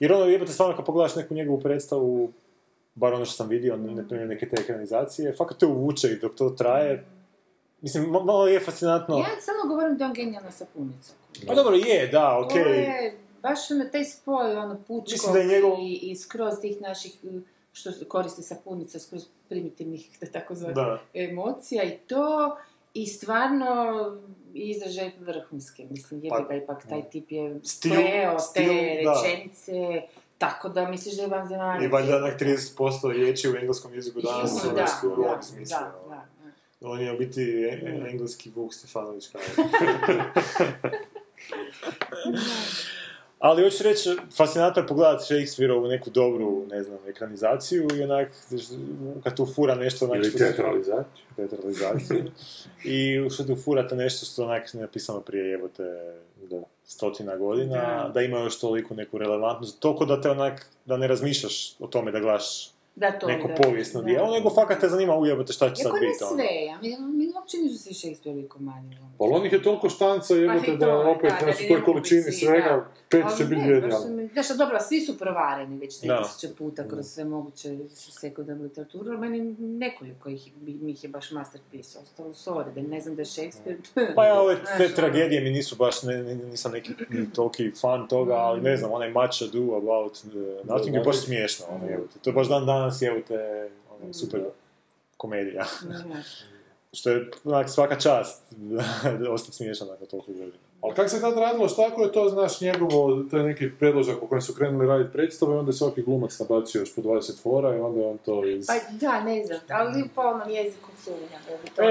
Jer ono jebate stvarno kad pogledaš neku njegovu predstavu, bar ono što sam vidio, neke te ekranizacije, fakat te uvuče dok to traje. Mislim, malo je fascinantno... Ja samo govorim da je on genijalna sapunica. Pa dobro, je, da, okej. Baš ono, taj spoj, ono, Pučkog i skroz tih naših, što koriste sapunica, skroz primitivnih, da tako zove, emocija i to, i stvarno izražaj vrhunske, mislim, jer ga ipak taj tip je stojeo, te rečenice... Tako da misliš da je vanzemanica. I valjda onak 30% riječi u engleskom jeziku danas, u ovom smislu. On je u biti engleski Vuk Stefanović. Ali hoću reći, fascinator pogledati Shakespeareovu neku dobru, ne znam, ekranizaciju i onak, kad tu fura nešto... Onak, ili teatralizaciju. Teatralizaciju. I što tu furate nešto što onak napisano prije jebote do 100 godina, da, da ima još toliko neku relevantnost, toliko da te onak, da ne razmišljaš o tome da gledaš neko povijesno dijelo, nego fakat te zanima ujebote šta će sad biti. Jako ne sve, ja mi uopće nisu svi Shakespeare komani. Ali onih je toliko štanca jebote da opet u toj količini svega 5 će biti gledali. Znaš, dobro, svi su provareni već 3000 puta kroz sve moguće sekundarnu literaturu, ali meni nekoliko ih je baš masterpiece ostalo, sorry, da ne znam da je Shakespeare... Pa ja, ove te tragedije mi nisu baš, nisam neki toliki fan toga, ali ne znam, onaj Much Ado About Nothing je baš smiješno, to je baš dan-danas jevute super komedija. Što je svaka čast ostati smiješan nakon toliko godina. Ali kako se tad radilo, šta ako je to, znaš, njegovo, to je neki predložak u kojem su krenuli raditi predstave i onda je svaki glumac nabacio još po 20 fora i onda je on to iz... Pa da, ne znam, ali po onom jeziku suvenja.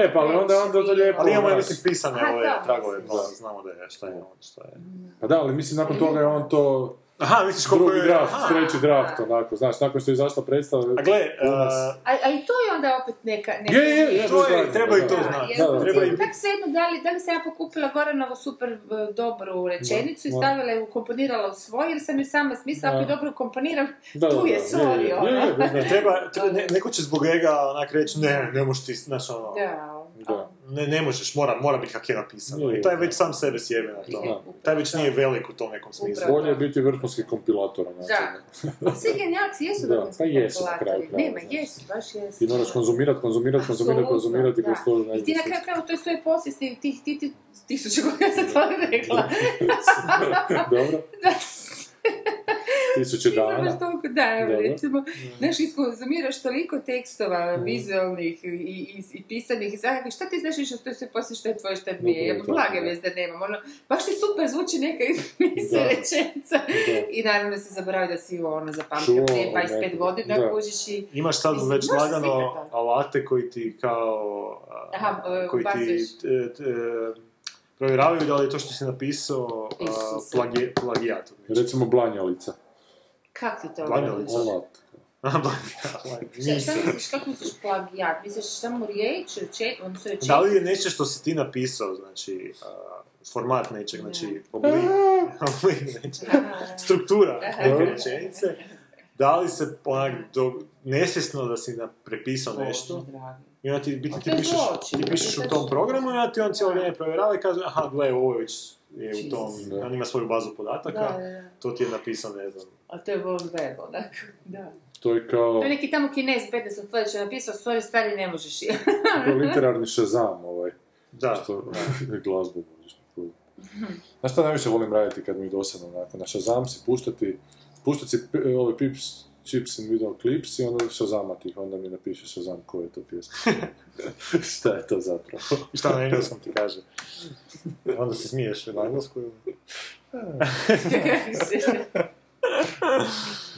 E, pa onda to lijepo... Ali imamo, ja mislim, pisane ove tragove, znamo da je šta je on, šta je. Pa da, ali mislim, nakon toga je on to... Aha, misliš koliko je... draft, aha, treći draft, onako, znaš, nakon što je izašla predstava... A gle, a i to je onda opet neka... Je, treba i to znati. Tako se jedno, da li sam ja pokupila Goranovu super dobru rečenicu i stavila je, ukomponirala u svoj, jer sam ju sama smislila, ako je dobro ukomponiram, tu je, sorry, ona. Neko će zbog ega onak reći, ne možeš ti, znaš, ono... Ne možeš, mora biti kak je napisano. I taj već sam sebe sjebe na to. Taj već nije velik u tom nekom smislu. Bolje je biti vrhunski kompilator. Da. Svi genijalci jesu vrhunski kompilatori. Nema, jesu, baš jesu. Ti moraš konzumirati. I ti na kraju kraju, to je svoje posvijesti tih 1000 godina sam to rekla. Dobro. 1000 dana. Da, evo, recimo, znaš, izkonzumiraš toliko tekstova vizualnih i pisanih i zahakvih, šta ti znaš više što je sve poslije što je tvoje šta bije, ja blage vez da nemam, ono, baš ti super zvuči neka misle rečenca i naravno se zaboravio da si ono zapamtio prije 25 godina, kužiš i... Imaš sad već lagano alate koji ti kao... Aha, ubacuješ. Provjeravaju da li je to što si napisao plagijat. Recimo blanjalica. Kako ti to blanjalica? Šta misliš, kako misliš plagijat? Misliš samo riječ? Da li je nešto što si ti napisao, znači... format nečeg, znači... oblik nečeg. Struktura neke rečenice. Da li se onak nesvjesno da si prepisao nešto? I onda ti pišeš u tom programu i onda ti on cijelo vrijeme provjerava i kaže, aha, gle, ovo već je u tom, on ima svoju bazu podataka, to ti je napisano, ne znam. A to je World Web, onako, da. To je kao... To je neki tamo Kinez 15 tvojeće napisao, svoje stvari ne možeš je. To je literarni Shazam, ovaj. Da. Glazbu možeš napraviti. Znaš šta najviše volim raditi kad mi je dosadno, onako, na Shazam si puštati ove pips... Chips and video clips i onda Shazamati ih, onda mi napiše Shazam koja je to pjesma. Šta je to zapravo? Šta na engleskom ti kaže? Onda se smiješ na englesku.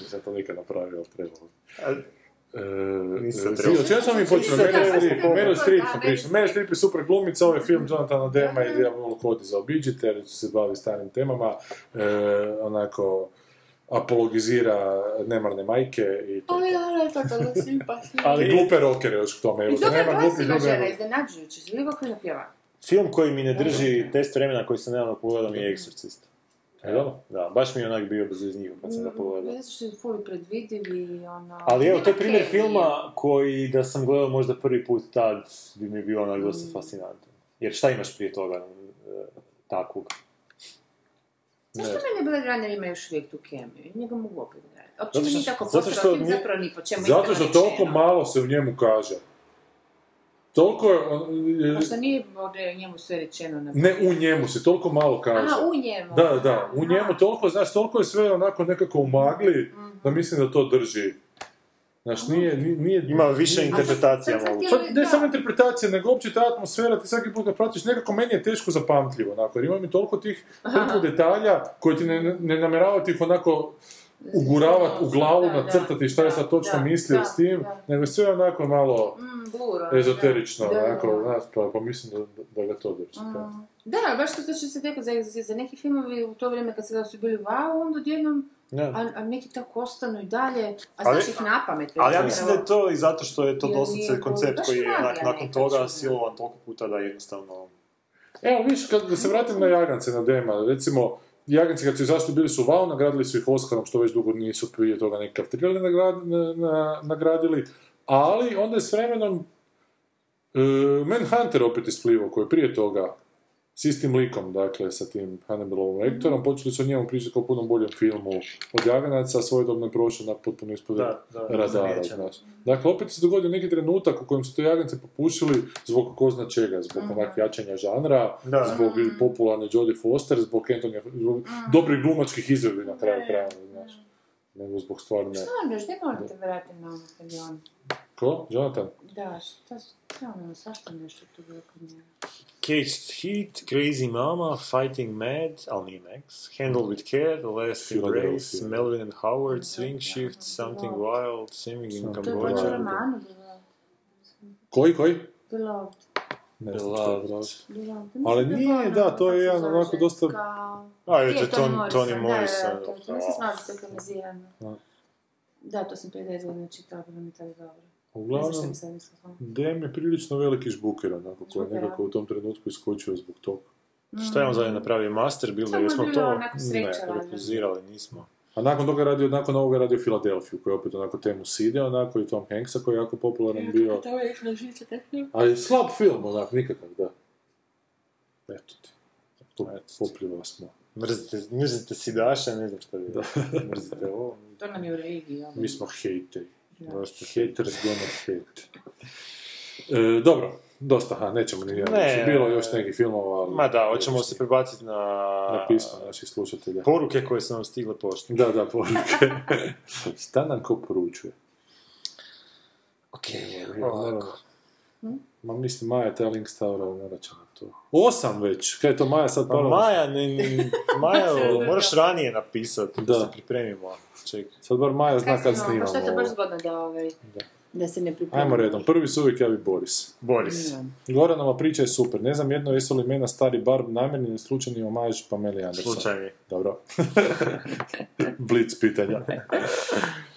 Nisam to nikad napravio, ali trebalo. Cijel sam mi počeo, Meryl Streep sam pričao. Meryl Streep je super glumica, ovaj film Jonathana Dema i Diablo Cody za obiđite, jer se bavi starim temama, onako... apologizira nemarne majke i to. Ali, to simpatično. Ali glupe rockere još k tome. I to je prosima žena, iznenađujući, zlivo koji napjeva. Film koji mi ne drži test vremena koji sam nedavno pogledao je Exorcist. Evo? Da, baš mi je onak bio bez njihom kad sam ga pogledao. Zato što je fuli predvidiv i ono... Ali evo, to je primjer filma koji da sam gledao možda prvi put tad bi mi bio onak dosta fascinantan. Jer šta imaš prije toga takvog? Znaš što mene Blade Runner ima još uvijek tu kemiju? Njega mogu opet gledati. Opće mi nije tako postao film, zapravo ni po čemu izgleda rečeno. Zato što toliko malo se u njemu kaže. Toliko je... Možda nije u njemu sve rečeno. Ne, u njemu se toliko malo kaže. Aha, u njemu. Da, u njemu toliko, znaš, toliko je sve onako nekako u magli, da mislim da to drži. Znaš, nije... Ima više interpretacija moguće. Pa ne samo interpretacija, nego uopće ta atmosfera, ti svaki put kad pratiš, nekako meni je teško zapamtljivo, onako, jer imam i toliko tih detalja koje ti ne namjerava ti ih onako uguravati u glavu, nacrtati šta je sad točno mislio s tim, nego sve je onako malo ezoterično, pa mislim da ga to drži. Da, baš to što se rekao, za neki filmovi u to vrijeme kad se bili wow, onda odjednom, a neki tako ostanu i dalje, a znaš ih napamet. Ali ja mislim da je to i zato što je to doslovce koncept koji je nakon toga silovan toliko puta da jednostavno... Evo, viš, kad se vratim na Jagance, na Dema, recimo, Jaganci kad su izašli bili su wow, nagradili su ih Oskarom, što već dugo nisu prije toga nekakav triljali nagradili, ali onda je s vremenom Manhunter opet isplivo, koji je prije toga s istim likom, dakle, sa tim Hannibalovim lektorom, počeli su o njemu pričati kao puno boljem filmu od Jaganaca, svojedobno je prošao na potpuno ispod radara, znaš. Dakle, opet se dogodio neki trenutak u kojem su to Jagance popušili zbog ko zna čega, zbog onak jačanja žanra, zbog popularne Jodie Foster, zbog dobrih glumačkih izvedbi na kraju kraja, znaš. Nego zbog stvarne... Šta vam još, ne morate vratiti na ono kad je on? Ko? Jonathan? Da, šta su... Sašto nešto tu bilo kod njega? Caged Heat, Crazy Mama, Fighting Mad, ali nije Max, Handle with Care, The Last Embrace, Melvin and Howard, Swing Shift, Something Wild, Swimming in Cambodia. To je romano bilo. Koji? Beloved. Beloved. Ali nije, da, to je jedan onako dosta... Ajde, to je Toni Morrison. Da, to se znao da je organizirano. Da, to sam prije 10 godina čitala, bilo mi tako dobro. Uglavnom, Dem je prilično veliki žbuker, onako, koji je nekako u tom trenutku iskočio zbog toga. Šta je on zadnje napravio? Master builder? Jesmo to repozirali, nismo. A nakon toga radio, nakon ovoga radio Filadelfiju, koji je opet onako temu side, onako, i Tom Hanksa, koji je jako popularan bio. To je išlo žice, tako. Ali slab film, onako, nikakav, da. Eto ti. Popljiva smo. Mrzite sidaša, ne znam šta je. Mrzite ovo. To nam je u religiji. Mi smo hejteri. Haters gonna hate. Dobro, dosta, nećemo ni javiti. Bilo još nekih filmova, ali... Ma da, hoćemo se prebaciti na pisma naših slušatelja. Poruke koje su nam stigle poštom. Da, poruke. Šta nam ko poručuje? Okej, ovako. Ma mislim, Maja taj link stavljala, ne računa to. 8 već, kaj je to Maja sad parala? Maja, moraš ranije napisati, da se pripremimo. Čekaj. Sad bar Maja zna kad snimamo. Pa što je to baš zgodno da se ne pripremimo. Ajmo redom, prvi su uvijek javi Boris. Goranova priča je super, ne znam jedno jesu li mena stari barb namjerni ili slučajni omaž Pameli Anderson. Slučajni. Dobro. Blitz pitanja.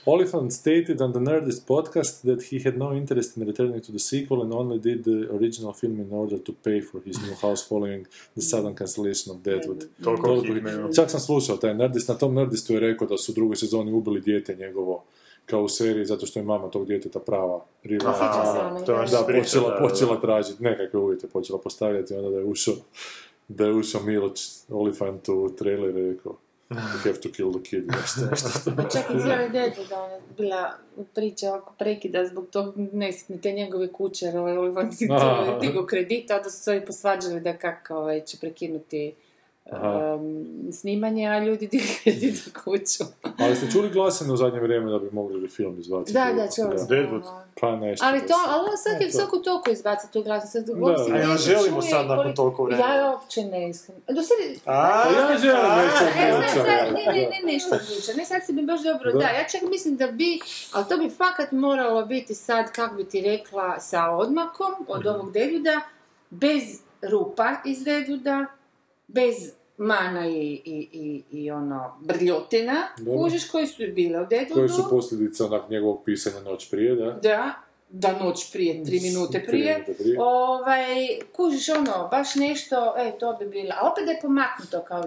Olyphant stated on the Nerdist podcast that he had no interest in returning to the sequel and only did the original film in order to pay for his new house following the sudden cancellation of Deadwood. Čak sam slušao taj Nerdist, na tom Nerdistu je rekao da su u drugoj sezoni ubili dijete njegovo, kao u seriji, zato što je mama tog djeteta prava počela tražiti, nekakve uvjete počela postavljati, onda da je ušao Miloć Olyphant u trailer i rekao you have to kill the kid, nešto. Pa čak i cijeli Deadwood, ona je bila priča oko prekida zbog tog nesitne te njegove kuće, jer ovaj Olyphant digao kredita, onda su se ovi posvađali da kako će prekinuti snimanje, a ljudi digli kredit za kuću. Ali ste čuli glasine u zadnje vrijeme da bi mogli film izbaciti? Da, čuli smo. Deadwood. Pa nešto. Ali on svako toliko izbaca tu glasu. Da, ja želimo sad nakon toliko vremena. Ja uopće ne iskreno. Ja želim nešto priča. Ne nešto priča. Ne, sad si mi baš dobro. Da, ja čak mislim da bi, ali to bi fakat moralo biti sad, kako bi ti rekla, sa odmakom od ovog Deadwooda, bez rupa iz Deadwooda, bez mana i ono, brljotina, kužiš, koji su bile u Deadwoodu. Koje su posljedice onak njegovog pisanja noć prije, da? Da, noć prije, 3 minute prije. Kužiš ono, baš nešto, to bi bilo. A opet da je pomaknuto kao,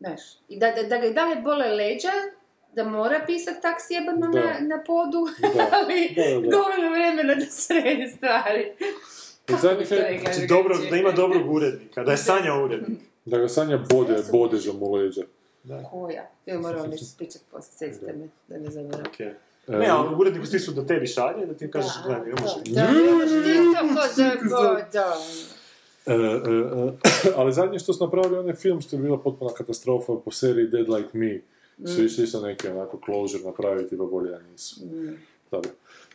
znaš, i da ga i dalje bole leđa, da mora pisat tak sjebano na podu, ali dovoljno vremena da sredi stvari. Da ima dobrog urednika, da je Sanja urednik. Da ga Sanja bodežom u leđa. Koja? Ja moram nešto spičati poslije, sjećate me, da ne zaboravim. Ne, ali uredniku svi su da tebi šalje, da ti kažeš da ne može. Da. Ali zadnje što su napravili onaj film što je bila potpuna katastrofa po seriji Dead Like Me. Su išli isto neki onako closure napraviti, ba bolje da nisu. Dobro.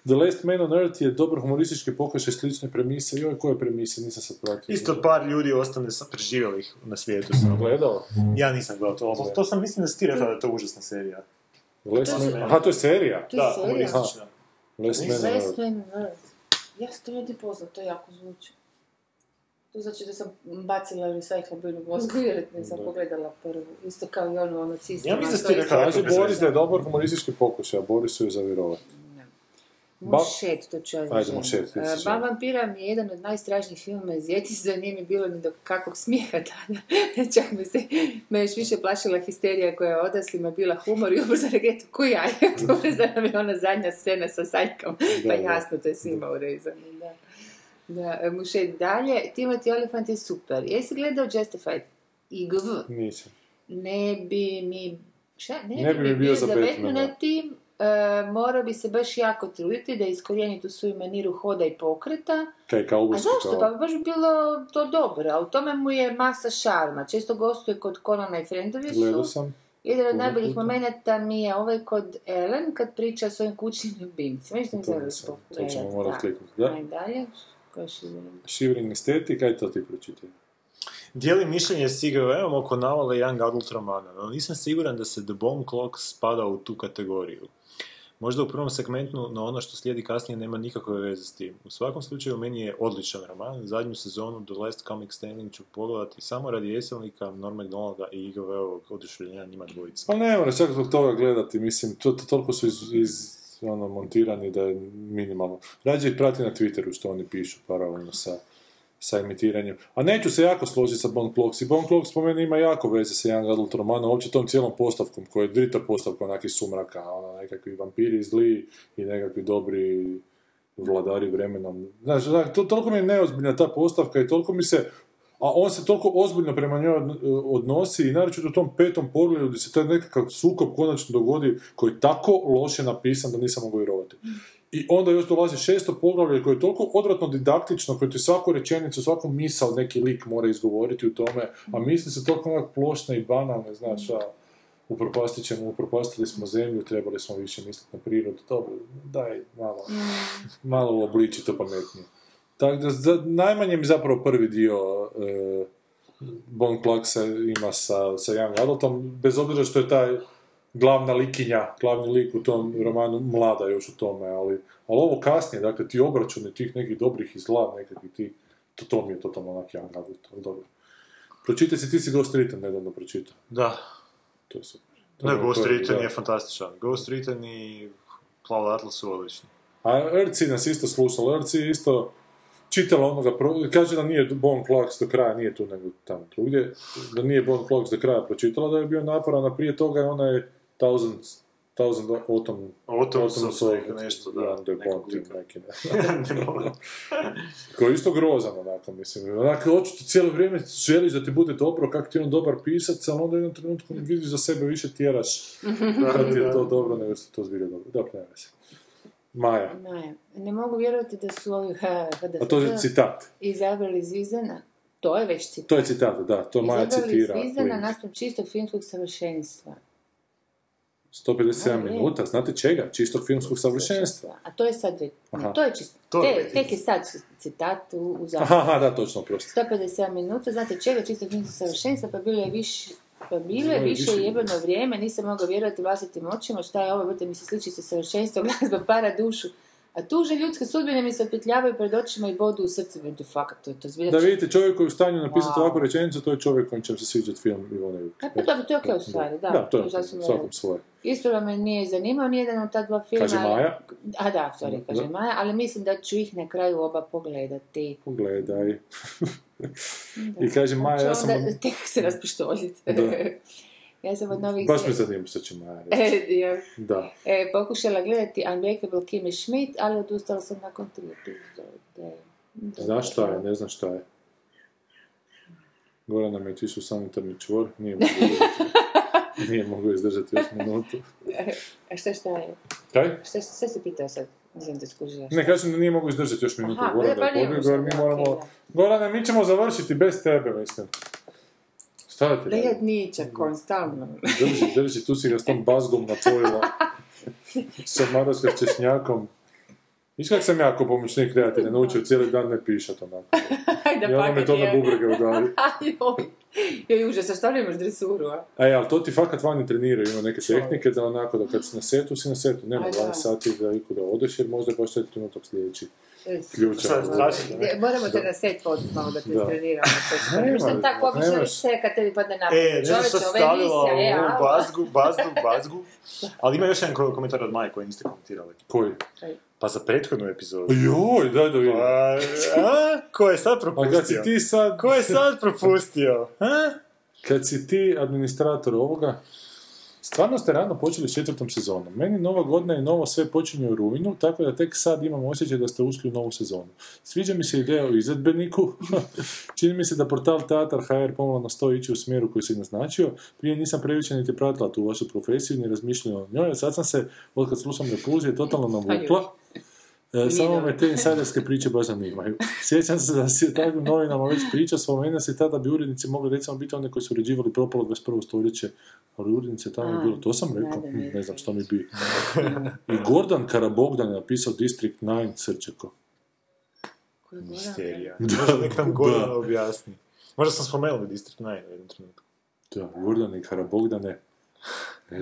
The Last Man on Earth je dobar humoristički pokušaj slične premise. Joj, koje premise? Nisam sad pratio. Isto par ljudi ostane preživjelih na svijetu. Sam gledao? Ja nisam gledao to. To sam mislim da si ti rekao da je to užasna serija. Aha, to je serija? To je serija. Last Man on Earth. Ja sam to ljudi poznao, to jako zvuči. To znači da sam bacila recyclabilnu mozgu, jer nisam pogledala prvu. Isto kao i ono nacista. Ja mislim da ste rekao, kaže Boris da je dobar humoristički pokušaj, a Borisu ju zavirovati. Mošet, to ću ja znači. Ban vampira mi je jedan od najstražnijih filma iz djetinjstva, nije mi bilo ni do kakvog smijeha tada. Čak me još više plašila histerija koja je odaslima bila humor i ubrza regetu, koji ja je to prezana mi ona zadnja scena sa Sanjkom, pa jasno, to je svima urezano, da. Da, Mušet dalje, Timothy Olyphant je super. Jesi gledao Justified? IGV? Nisam. Ne bi mi bio za Batmana. Morao bi se baš jako truditi da iskorijeni tu svoju maniru hoda i pokreta. A zašto? Pa baš bilo to dobro, a u tome mu je masa šarma. Često gostuje kod Conana i Friendovi su. Gledao sam. Jedan od najboljih momenata mi je ovaj kod Ellen kad priča o svojim kućnim ljubimcima. Mislim da je to. To ćemo morati kliknuti, da? Najdalje. Shivering Aesthetic, kaj to ti pročitaj? Dijelim mišljenje s IGV-om oko navale Young Adult romana, no nisam siguran da se The Bone Clock spada u tu kategoriju. Možda u prvom segmentu, no ono što slijedi kasnije nema nikakve veze s tim. U svakom slučaju, meni je odličan roman. Zadnju sezonu The Last Comic Standing ću pogledati samo radi jeselnika, Norm MacDonalda i IGV-ovog oduševljenja njima dvojica. Pa ne, moram čak zbog toga gledati, mislim, toliko su iz ono, montirani da je minimalno. Rađe ih prati na Twitteru što oni pišu paralelno sa imitiranjem. A neću se jako složiti sa Bone Clocks. I Bone Clocks po meni ima jako veze sa Young Adult romanom, uopće tom cijelom postavkom, koja je drita postavka onakih sumraka, ono, nekakvi vampiri zli i nekakvi dobri vladari vremenom. Znaš, toliko mi je neozbiljna ta postavka i toliko mi se... A on se toliko ozbiljno prema njoj odnosi i naročito u tom petom pogledu gdje se taj nekakav sukob konačno dogodi koji je tako loše napisan da nisam mogao vjerovati. I onda još dolazi šesto poglavlje koje je toliko odvratno didaktično, koje ti svaku rečenicu, svaku misao neki lik mora izgovoriti u tome, a misli se toliko onak plošne i banalne, znaš, a upropastit ćemo, upropastili smo zemlju, trebali smo više misliti na prirodu, dobro, daj, malo obliči to pametnije. Tako da, najmanje mi zapravo prvi dio Bone Clocksa ima sa Young Adultom, bez obzira što je taj glavna likinja, glavni lik u tom romanu, mlada još u tome, ali ovo kasnije, dakle, ti obračuni tih nekih dobrih i zla, nekakvih ti, to mi je totalno onak Young Adult, ali dobro. Pročitaj si, ti si Ghost Writer nedavno pročitao. Da. To je super. Ne, Ghost Writer je fantastičan. Ghost Writer i Cloud Atlas su odlični. A Erci nas isto slušala, Erci isto... Čitala onoga, kaže da nije Bone Clocks do kraja, nije tu nego tamo drugdje, da nije Bone Clocks do kraja pročitala, da je bio naporan, a prije toga je onaj Thousand Autumn Song, nešto, da, neki, koji je isto grozan, onako, mislim, onako, očito cijelo vrijeme želiš da ti bude dobro, kako ti je on dobar pisac, ali onda u jednom trenutku vidiš za sebe više tjeraš, kad ti je to dobro, nego što to zbilja dobro, dobro, nema se. Maja. Ne mogu vjerovati da su ovi izabrali Zvizdana. To je već citat. To je citat, da. To Maja izabrali citira. Izabrali Zvizdana naspram čistog filmskog savršenstva. 157 minuta, znate čega? Čistog filmskog savršenstva. A to je sad već... To je čisto. Tek je sad citat u završenju. Aha, da, točno, prosto. 157 minuta, znate čega? Čistog filmskog savršenstva, pa bilo je više... Pa bilo je više jebano vrijeme, nisam mogla vjerovati vlastitim očima, šta je ovo, vrte mi se sliči sa savršenstvom, glazba para dušu. A tuže ljudske sudbine mi se otpetljavaju pred očima i bodu u srcu. Fakat, to zbilja... Da vidite, čovjek koji je u stanju napisati ovakvu rečenicu, to je čovjek kojim će se sviđati film i onaj... Pa dobro, to je okej u stvari, da. Da, to je svakom svoje. Isprava me nije zanimao, nijedan od ta dva filma... Kaže Maja. A da, sorry, kaže Maja, ali mislim da ću ih na kraju oba pogledati. Pogledaj. I kaže Maja, ja sam... Tek se raspoštoljiti. Baš me zanimam što će Maja reći. Pokušala gledati Unbreakable Kimmy Schmidt, ali odustala sam nakon 3 epizode. Znaš šta je, ne znam šta je. Goran nam je otišao u sanitarni čvor, nije mogu izdržati još minutu. A šta je? Kaj? Šta si pitao sad? Ne, kažem da nije mogu izdržati još minutu. Gorane, mi ćemo završiti bez tebe, mislim. Šta ti? Ledniča, konstantno. Drži, tu si ga s tom bazgom napojila. Sa Maroška Češnjakom. Viš kak sam jako pomoćnik kreativne, naučio cijeli dan ne pišat onako. I ona me to na bubrege udari. Joj, užas, a što ne imaš dresuru, a? E, ali to ti fakat vani treniraju, ima neke tehnike da onako, da kad si na setu, nema 12 sati da i kuda odeš, jer možda baš teti trenutak sljedeći. Ključa. Moramo te na set odmah malo da te treniramo. Što tako obično viš sve kad tebi padne napad. E, nešto što stavila u bazgu, ali ima još jedan komentar od Maje koji niste komentirali. Koji? Pa za prethodnu epizodu. Joj, daj da vidim. Ko je sad propustio? Ko je sad propustio? Kad si ti administrator ovoga, stvarno ste rano počeli s 4. sezonom. Meni nova godina i novo sve počinje u rujnu, tako da tek sad imam osjećaj da ste ušli u novu sezonu. Sviđa mi se ideja o izvedbeniku. Čini mi se da portal Tatar.hr pomalo nastoji ići u smjeru koji si naznačio. Prije nisam previše niti pratila tu vašu profesiju, ni razmišljala o njoj. Sad sam se, odkad slušam repulzije, totalno navukla. Samo me te insajderske priče baš zanimaju. Sjećam se da si o takvim novinama već priča, spomenuo si tada bi urednici mogli recimo biti one koji su uređivali propalo 21. stoljeće, ali urednice tamo je bilo, to sam rekao, ne znam što mi bi. I Gordan Karabogdan je napisao District 9 Srčeko. Misterija. Možda nek nam Gordan objasni. Možda sam spomenuli District 9 u jednom trenutku. Da, Gordan i Karabogdane, ne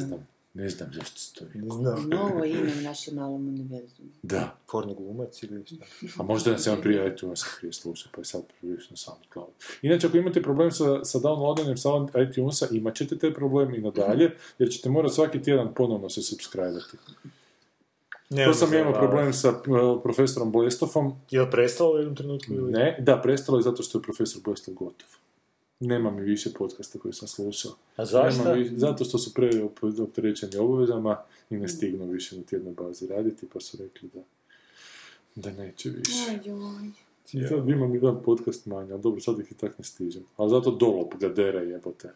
znam zašto stoji. Ne znam. Novo ime u našem malom univerzumu. Da. Porno glumac ili šta. A možda da se vam prije, iTunes sam prije slušao, pa je sad prilično sam SoundCloud. Inače, ako imate problem sa downloadanjem sa iTunesa, imat ćete te probleme i nadalje, jer ćete morati svaki tjedan ponovno se subscribe-ati. To sam imao problem sa profesorom Blestofom. Je li prestalo u jednom trenutku? Ili? Ne, da, prestalo je zato što je profesor Blestov gotov. Nema mi više podcasta koji sam slušao. A zašto? Zato što su prvi opterećeni obavezama i ne stignu više na tjednoj bazi raditi, pa su rekli da neće više. I sad imam jedan podcast manje, ali dobro, sad ih i tak ne stižem. Ali zato Dolop ga dere jebote.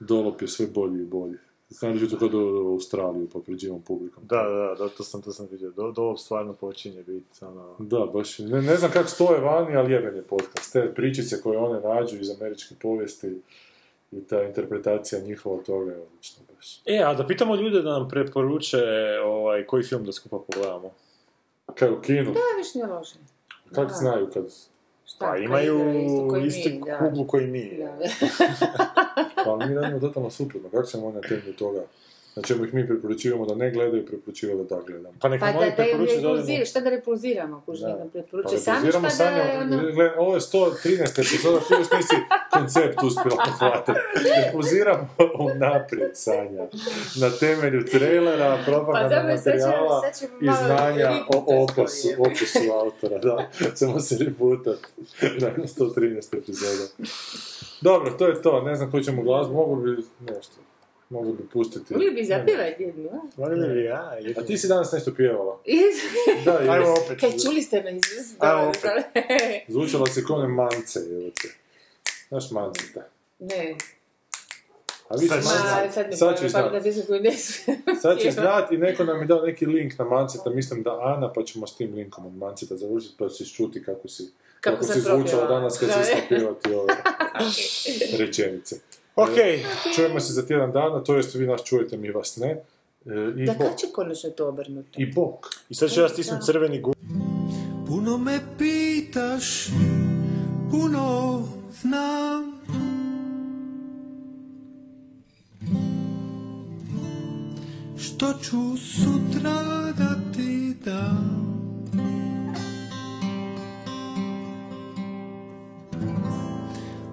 Dolop je sve bolji i bolji. Znači to kao do Australiju, pa pređivom publikom. Da, to sam vidio. Dolop stvarno počinje biti, ono... Da, baš, ne znam kako stoje vani, ali jeben je podcast. Te pričice koje one nađu iz američke povijesti i ta interpretacija njihova toga je odlična baš. E, a da pitamo ljude da nam preporuče koji film da skupa pogledamo. Kaj u kinu? Da, viš nije loše. Kako znaju kad... Pa imaju istu kuglu koji mi. Pa mi radimo totalno suprotno, kako ćemo one temni toga? Znači, ih mi preporučujemo da ne gledaju, preporučujemo da gledamo. Pa neka oni preporučuju... Šta da repulziramo? Pa repulziramo sanje, ovo je 113. epizoda, ti još nisi koncept uspjela pohvatati. Repulziramo naprijed sanja, na temelju trailera, propaganda materijala i znanja o opusu autora. Da, ćemo se reputati na 113. epizoda. Dobro, to je to, ne znam koji ćemo glas, mogu bi nešto. Mogu bi pustiti. Mogli bi zapjevati jednu, a? Mogli bi, a ti si danas nešto pjevala. Da, ajmo opet. Kaj, čuli ste me izuz? Ajmo opet. Zvučala se kone mance, evo te. Znaš mance, da? Ne. A vi sad ćeš znat. Sad ćeš znat i neko nam je dao neki link na Manceta, mislim da Ana, pa ćemo s tim linkom od Manceta završiti, pa ćeš čuti kako si zvučala danas kad si ispjevati ove rečenice. Ok, čujemo se za tjedan dana, to jest vi nas čujete, mi vas ne. Da, kada će konačno to obrnuti? I bok. I sad ću ja stisnuti crveni gumb. Puno me pitaš, puno znam. Što ću sutra da ti dam?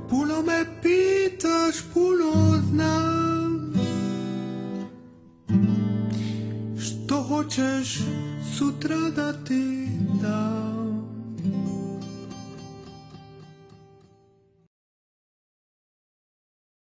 Puno me pitaš, puno znam. Što hoćeš sutra da ti dam?